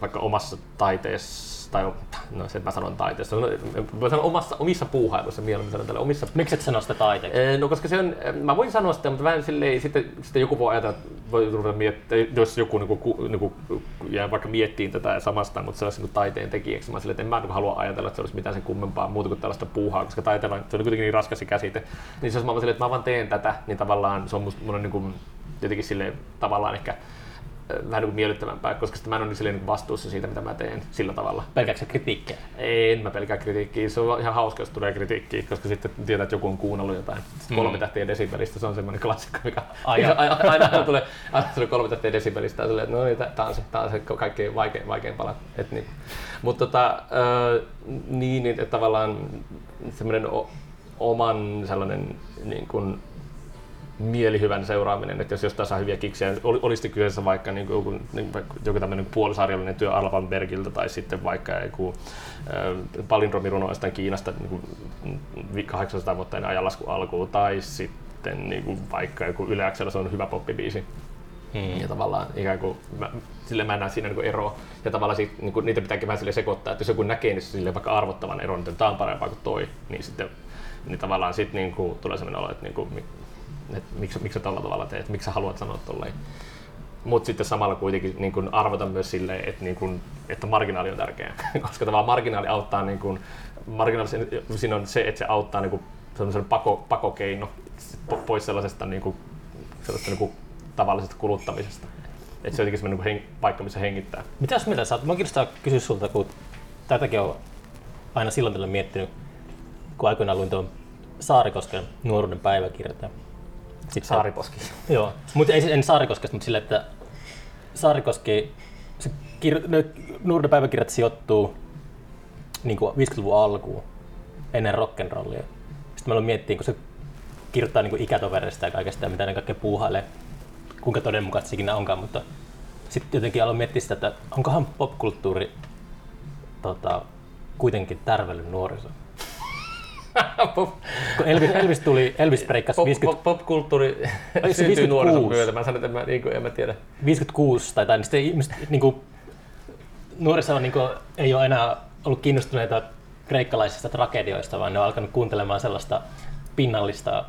vaikka omassa taiteessa tai no se mä sanon taiteessa, no, mä sanon omassa, omissa puuhailuissa mieluummin sanon tälle omissa. Miksi et sano sitä taiteeksi? No koska se on, mä voin sanoa sitä, mutta vähän silleen, sitten, sitten joku voi ajatella, voi ruveta miettimään, jos joku niin kuin, niin kuin, jää vaikka miettiin tätä samasta, mutta se olisi niin taiteen tekijäksi. Mä silleen, että en mä halua ajatella, että se olisi mitään sen kummempaa muuta kuin tällaista puuhaa, koska taiteella se on kuitenkin niin raskas käsite. Niin se olisi, mä silleen, että mä vaan teen tätä, niin tavallaan se on musta, mun on niin kuin, jotenkin silleen tavallaan ehkä vähän niin kuin miellyttävämpää, koska sitten mä en ole niin vastuussa siitä, mitä mä teen sillä tavalla. Pelkääkö sä kritiikkiä? En mä pelkää kritiikkiä. Se on ihan hauska, jos tulee kritiikkiä, koska sitten tietää, että joku on kuunnellut jotain. Mm. Kolme tähtiä desibelistä, se on semmoinen klassikko, mikä aina, aina, aina, aina tulee kolme tähtiä desibelistä ja silleen, että no, tää on se, tää on se kaikkein vaikein, vaikein pala. Et niin. Mutta tota, niin, että tavallaan semmoinen oman sellainen niin kuin mielihyvän seuraaminen, että jos jostain saa hyviä kiksejä, olisi kyseessä vaikka niin joku, joku tämmöinen puolisarjallinen työ Alvanbergiltä tai sitten vaikka joku äh, palindromiruno jostain Kiinasta niin kahdeksansataa vuotta ennen ajanlaskun alkuun tai sitten niin kuin vaikka joku Yle X:llä se on hyvä poppibiisi. Hmm. Ja tavallaan ikään kuin, mä, sille mä en näe siinä niin kuin eroa. Ja tavallaan siitä, niin kuin, niitä pitääkin vähän sille sekoittaa, että jos joku näkee niin sille vaikka arvottavan eron, että tämä on parempaa kuin toi, niin sitten niin tavallaan sit, niin kuin, tulee sellainen olo, että niin kuin, että miksi, miksi tällä tavalla teet, miksi sä haluat sanoa tolleen. Mutta sitten samalla kuitenkin niin kun arvotan myös silleen, että, niin kun, että marginaali on tärkeä. Koska tavallaan marginaali auttaa, niin kun, marginaali siinä on se, että se auttaa niin kun, sellaisen pako, pakokeino pois sellaisesta, niin kun, sellaisesta niin kun, tavallisesta kuluttamisesta. Että se on jotenkin sellainen niin kun, paikka, missä hengittää. Mitä jos mieltä sä oot? Mä kiinnostaa kysyä sulta, kun tätäkin on aina silloin tällöin miettinyt, kun aikoinaan luin tuon Saarikosken nuoruuden päiväkirjaa. Sitten Saarikoski. Joo, mutta ei en Saarikoskesta, mutta sille, että Saarikoski, se kir- nuoruuden päiväkirjat sijoittuu niin kuin viisikymmentäluvun alkuun, ennen rock'n'rollia. Sitten meillä miettii, kun se kirjoittaa niin kuin ikätovereista ja kaikesta, mitä ne kaikkea puuhailee, kuinka todenmukaista se ikinä onkaan, mutta sitten jotenkin aloin miettiä sitä, että onkohan popkulttuuri tota, kuitenkin tärvellyt nuorisoa. Pop. Elvis, Elvis tuli, Elvis breikkasi viisikymmentä... Popkulttuuri pop syntyy nuorison myötä, mä sanon, että mä, niin kuin, en mä tiedä. viisikymmentäkuusi tai tai niin sitten ihmiset, niin kuin, nuoriso niin kuin, ei ole enää ollut kiinnostuneita kreikkalaisista tragedioista, vaan ne on alkanut kuuntelemaan sellaista pinnallista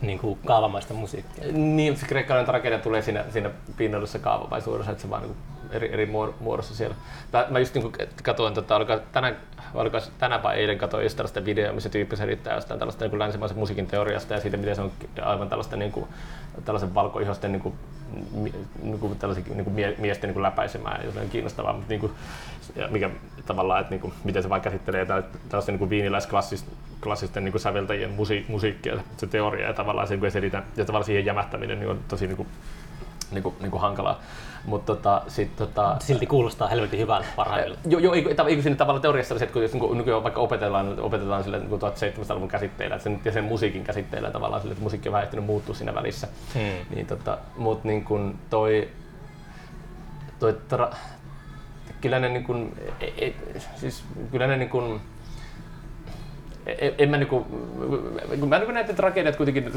niin kuin kaavamaista musiikkia. Niin, se kreikkalainen tragedia tulee siinä, siinä pinnallisessa kaavamaisuudessa, että se vaan niin eri, eri muodossa siellä. Tää, mä just niin kuin katsoin, tota, oliko tänään, oliko tänään vai eilen katsoin just tällaista videoa, missä tyyppi selittää jostain tällaista niin kuin länsimaisen musiikin teoriasta ja siitä, miten se on aivan tällaista niin kuin, tällaisen valkoihosten niin kuin, niin kuin, niin kuin mie, miesten niin kuin läpäisemään ja jotain kiinnostavaa, mutta niin kuin, mikä tavallaan, että niin kuin, miten se vaan käsittelee tällaista niin kuin viiniläisklassisten niin kuin säveltäjien musi, musiikkia, se teoria ja tavallaan se, kun ei selitä, ja tavallaan siihen jämähtäminen niin on tosi niin kuin, niinku niinku hankalaa. Mut tota, sit, tota... silti kuulostaa helvetin hyvältä parhaimmillaan. Joo joo, eikö eikö siinä tavallaan teoriassa se, että jos niinku nykyään vaikka opetellaan opetetaan sille niinku tuhatseitsemänsataaluvun käsitteillä, että sen ja sen musiikin käsitteillä tavallaan sille, että musiikki on vähän ehtinyt muuttua siinä välissä. Hmm. Niin tota, mut niin kun toi toi tra... kyllä ne niin kun e, e, siis kyllä ne niin kun En mä niinku, kun mä niinku näitä tragediat kuitenkin,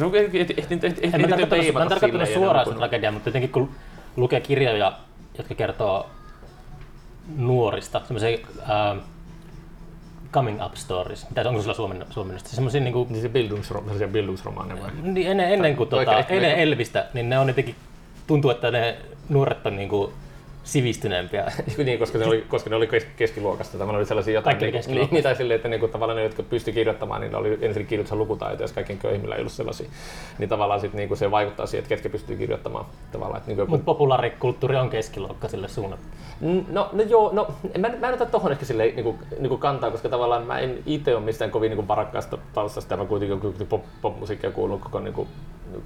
ehtin niitä peivata silleen. Mä en suoraan sitä tragediaa, mutta jotenkin kun lukee kirjoja, jotka kertoo nuorista, semmoisia uh, coming up stories, mitä onko sulla suomennosta? Semmoisia niinku... Niin se bildungsromaaneja vai? Niin ennen, ennen kuin tuota, ennen Elvistä, niin ne on jotenkin, tuntuu, että ne nuoret on niinku sivistyneempiä. Niin, koska ne oli, koska ne oli keskiluokasta. Tämä oli sellaisia jotain niin, niin, tai silleen, että niinku, tavallaan ne, jotka pysty kirjoittamaan, niillä oli ensin kirjoituksen lukutaito, jos kaikkien köyhimmillä ei ollut sellaisia. Niin tavallaan sit, niinku, se vaikuttaa siihen, että ketkä pystyy kirjoittamaan. Niinku, mutta populaarikulttuuri on keskiluokka sille suunnat. No, no joo, no, mä, mä en ota tohon ehkä silleen, niinku, niinku kantaa, koska tavallaan mä en itse ole mistään kovin niinku, varakkaasta taustasta. Mä kuitenkin pop, popmusiikkia kuullut koko niinku,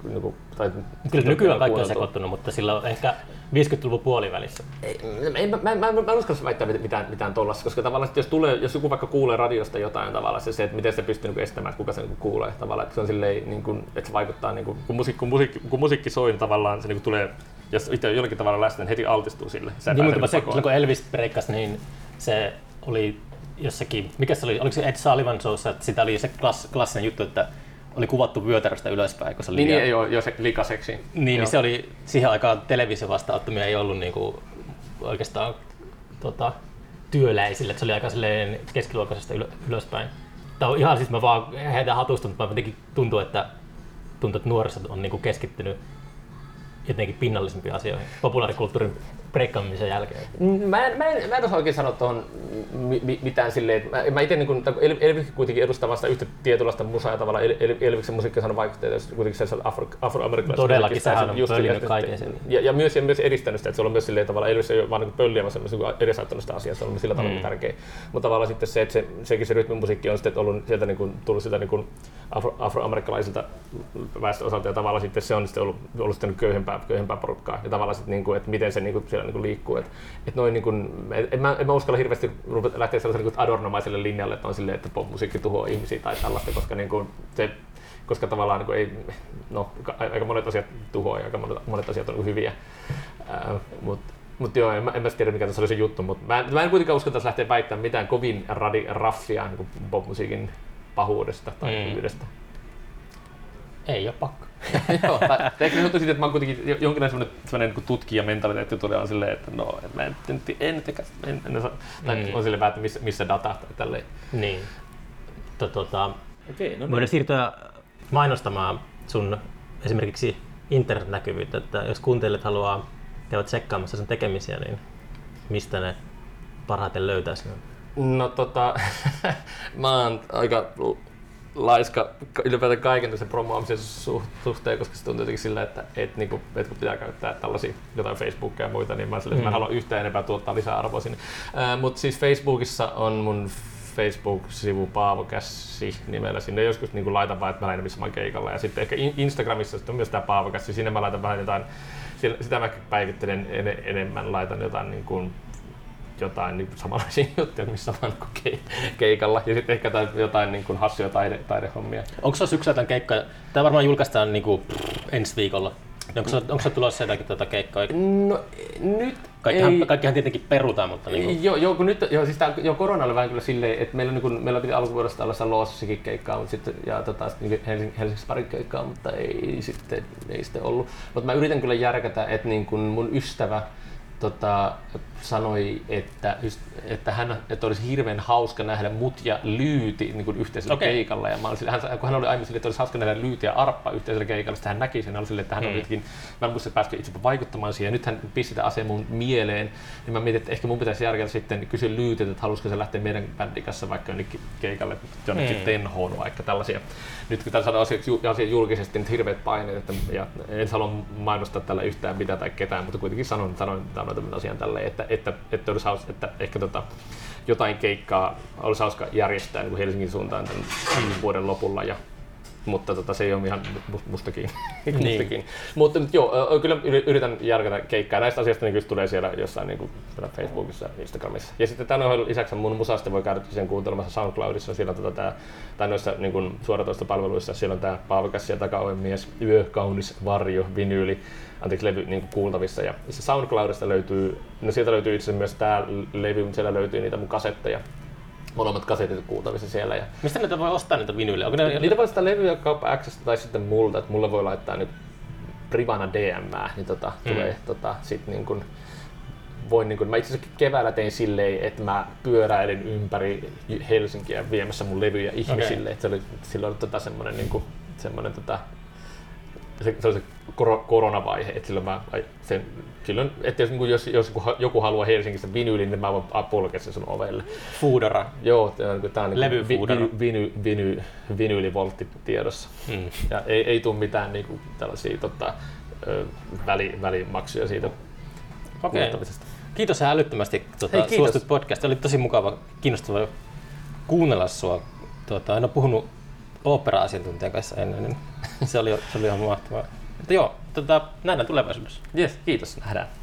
niinku, tai... Kyllä nykyään kaikki on sekoittunut, mutta sillä on ehkä viisikymmentäluvun puolivälissä. Ei, ei, mä, mä, mä, mä en uskalla väittää mitään, mitään tuollaista, koska tavallaan jos, tulee, jos joku vaikka kuulee radiosta jotain tavallaan, se, se että miten se pystyy niin estämään, että kuka se niin kuulee tavallaan, että se on silleen, niin kuin, että se vaikuttaa, niin kuin, kun, musiikki, kun, musiikki, kun musiikki soi, niin tavallaan se niin tulee, jos itse jollakin tavalla läsnä, niin heti altistuu sille. Sä niin, mutta se, kun Elvis breikkasi, niin se oli jossakin, mikä se oli, oliko se Ed Sullivan Showssa, että sitä oli se klass, klassinen juttu, että oli kuvattu vyötäröstä ylöspäin, kun se oli niin, liian... Niin, joo, joo, se likaseksi. Niin, niin se oli siihen aikaan televisiovastaanottamia ei ollut niinku oikeastaan tota, työläisille, että se oli aika silleen keskiluokkaisesta ylöspäin. Tää on ihan siis mä vaan heitän hatusta, mutta jotenkin tuntuu, että tuntuu, että nuoriset on niinku keskittynyt jotenkin pinnallisempiin asioihin populaarikulttuurin breikkaamisen jälkeen. Mä en, mä en, mä en osaa oikein sanoa tuohon mitään silleen. Mä, mä itse niin el, Elviksen kuitenkin edustaa sitä yhtä tietynlaista musaa ja tavallaan el, el, Elviksen musiikkia on vaikutteita, jos kuitenkin se on afro, afroamerikkalaisen. Todellakin sehän on pöllinyt kaiken sen. Ja, ja myös, myös edistänyt sitä, että se on myös silleen tavallaan Elvis ei ole vaan niin pölliämässä, vaan edesauttanut sitä asiaa, se on sillä tavalla mm. tärkeä. Mutta tavallaan sitten se, että se, sekin se rytmimusiikki on sitten ollut sieltä niin kuin, tullut sitä niin kuin afro, afroamerikkalaisilta väestöosalta ja tavallaan sitten se on sitten ollut, ollut sitten köyhempää, köyhempää porukkaa ja tavallaan sitten niin kuin, että miten se niin kuin, niinku liikkuu, että et noin niinku en mä en mä uskalla hirveästi ruveta lähteä sellaiselle niinku adornomaiselle linjalle, että on silleen, että popmusiikki tuhoaa ihmisiä tai tällaista, koska niinku se koska tavallaan niinku ei no aika monet asiat tuhoaa ja aika monet, monet asiat on hyviä. Äh, mut mut joo, en mä, en mä tiedä mikä tässä oli se juttu, mut mä, mä en kuitenkaan uskalla tässä lähteä väittämään mitään kovin radi raffia niinku popmusiikin pahuudesta tai mm. hyvyydestä. Ei oo pakko. Joo, teknisesti tuntuu siltä, että mä oon kuitenkin jonkinlainen semmoinen tutkijamentaliteetti tulee silleen, että no mä en nyt en tekä, en, en, en, tai mm. on silleen vähän, missä, missä data tai tälleen. Niin. Tota, okei, no voidaan siirtyä mainostamaan sun esimerkiksi internet-näkyvyyttä, että jos kuuntelijat haluaa käydä tsekkaamassa sun tekemisiä, niin mistä ne parhaiten löytäisi? No tota, mä oon aika laiska ylipäätään kaiken sen promoamisen suhteen, koska se tuntuu jotenkin sillä, että et, niinku, et, kun pitää käyttää tällaisia jotain Facebookia ja muita, niin mä, sille, mm. mä en halua yhtään enempää tuottaa lisää arvoa sinne. Äh, Mutta siis Facebookissa on mun Facebook-sivu Paavo Kässi nimellä. Sinne joskus niinku laitan vaan, että mä lähden missä mä oon keikalla. Ja sitten ehkä Instagramissa sit on myös tää Paavo Kässi. Sinne mä laitan vähän jotain, sitä mä päivittelen en, enemmän, laitan jotain niinku jotain niin samanlaisia juttuja, missä vaan kuin keikalla ja sitten ehkä jotain niin kuin hassuja taide, taidehommia. Onko se yksi jotain keikkaa? Tämä varmaan julkaistaan niin kuin ensi viikolla. Onko se, onko se tulossa jotakin tuota keikkaa? No nyt kaikkihan, ei. Kaikkihan tietenkin perutaan, mutta niin kuin. Joo, joo, kun nyt, joo, siis tää, joo, korona oli vähän kyllä silleen, että meillä, niin kun, meillä piti alkuvuodesta olla Loossakin keikkaa, mutta sitten, ja tota, niin Helsing, Helsingissä pari keikkaa, mutta ei sitten, ei sitten ollut. Mutta mä yritän kyllä järkätä, että niin kun mun ystävä Tota, sanoi, että, että, hän, että olisi hirveän hauska nähdä mut ja Lyyti niin yhteisellä okay. keikalla. Ja mä olin, hän, kun hän oli aiemmin silleen, että olisi hauska nähdä Lyyti ja Arppa yhteisellä keikalla, sitten hän näki sen. Hän oli silleen, että hän hmm. oli jotenkin, mä en muista päästä itse vaikuttamaan siihen. Nyt hän pisti sitä asiaa mun mieleen. Niin mä mietin, että ehkä mun pitäisi järjellä sitten kysyä Lyytiltä, että haluaisiko se lähteä meidän bändin kanssa vaikka jonnekin keikalle, jonnekin hmm. Tenhoon vaikka tällaisia. Nyt kun täällä saadaan asia julkisesti, nyt hirveät paineet. Että, ja en halua mainostaa tällä yhtään mitä tai ketään, mutta kuitenkin sanon, sanon asian tälleen, että, että, että, olisi hauska, että ehkä tota, jotain keikkaa olisi hauska järjestää niin kuin Helsingin suuntaan tämän vuoden lopulla, ja, mutta tota, se ei ole ihan mustakin. Niin. Mutta joo, kyllä yritän järkätä keikkaa. Näistä asioista niin kyllä tulee siellä jossain niin kuin Facebookissa ja Instagramissa. Ja sitten tämän lisäksi mun musasta voi käydä sen kuuntelemassa SoundCloudissa, siellä on tota, tai noissa niin kuin suoratoistopalveluissa, siellä on tämä Paavo Kässi ja Takaoven mies, Yö Kauniswari, vinyyli. Anteeksi, levy niin kuultavissa ja SoundCloudista löytyy, no sieltä löytyy itse asiassa myös tää levy, mutta siellä löytyy niitä mun kasetteja. Molemmat kasetit kuultavissa siellä. Ja mistä niitä voi ostaa niitä vinyylejä? Onko ne niitä voi ostaa levyjä Kauppa X:stä tai sitten multa, että mulle voi laittaa nyt privana D M:ää, niin tota mm. tulee tota sit niin kuin voin niin kuin mä itse asiassa keväällä tein silleen, että mä pyöräilin ympäri Helsinkiä viemässä mun levyjä ihmisille, okay. että se oli silloin tota semmoinen niin kuin semmoinen tota se, se oli se koronavaihe, että silloin, mä, sen, silloin että jos, jos, jos joku haluaa Helsingistä vinyylin, niin mä voin polkea sen sun ovelle. Foodora. Joo, tää on Levy vi, vi, viny, viny, vinyylivoltti tiedossa. Hmm. Ja ei, ei tule mitään niin kuin, tällaisia tota, väli, välimaksuja siitä okay. kuuntamisesta. Kiitos ihan älyttömästi, tuota, hei, kiitos. Suostut podcast. Oli tosi mukava, kiinnostava kuunnella sua. Tuota, en ole puhunut ooppera-asiantuntijan kanssa ennen, niin se oli, se oli ihan mahtavaa. Mutta joo, tota, nähdään tulevaisuudessa. Yes, kiitos, nähdään.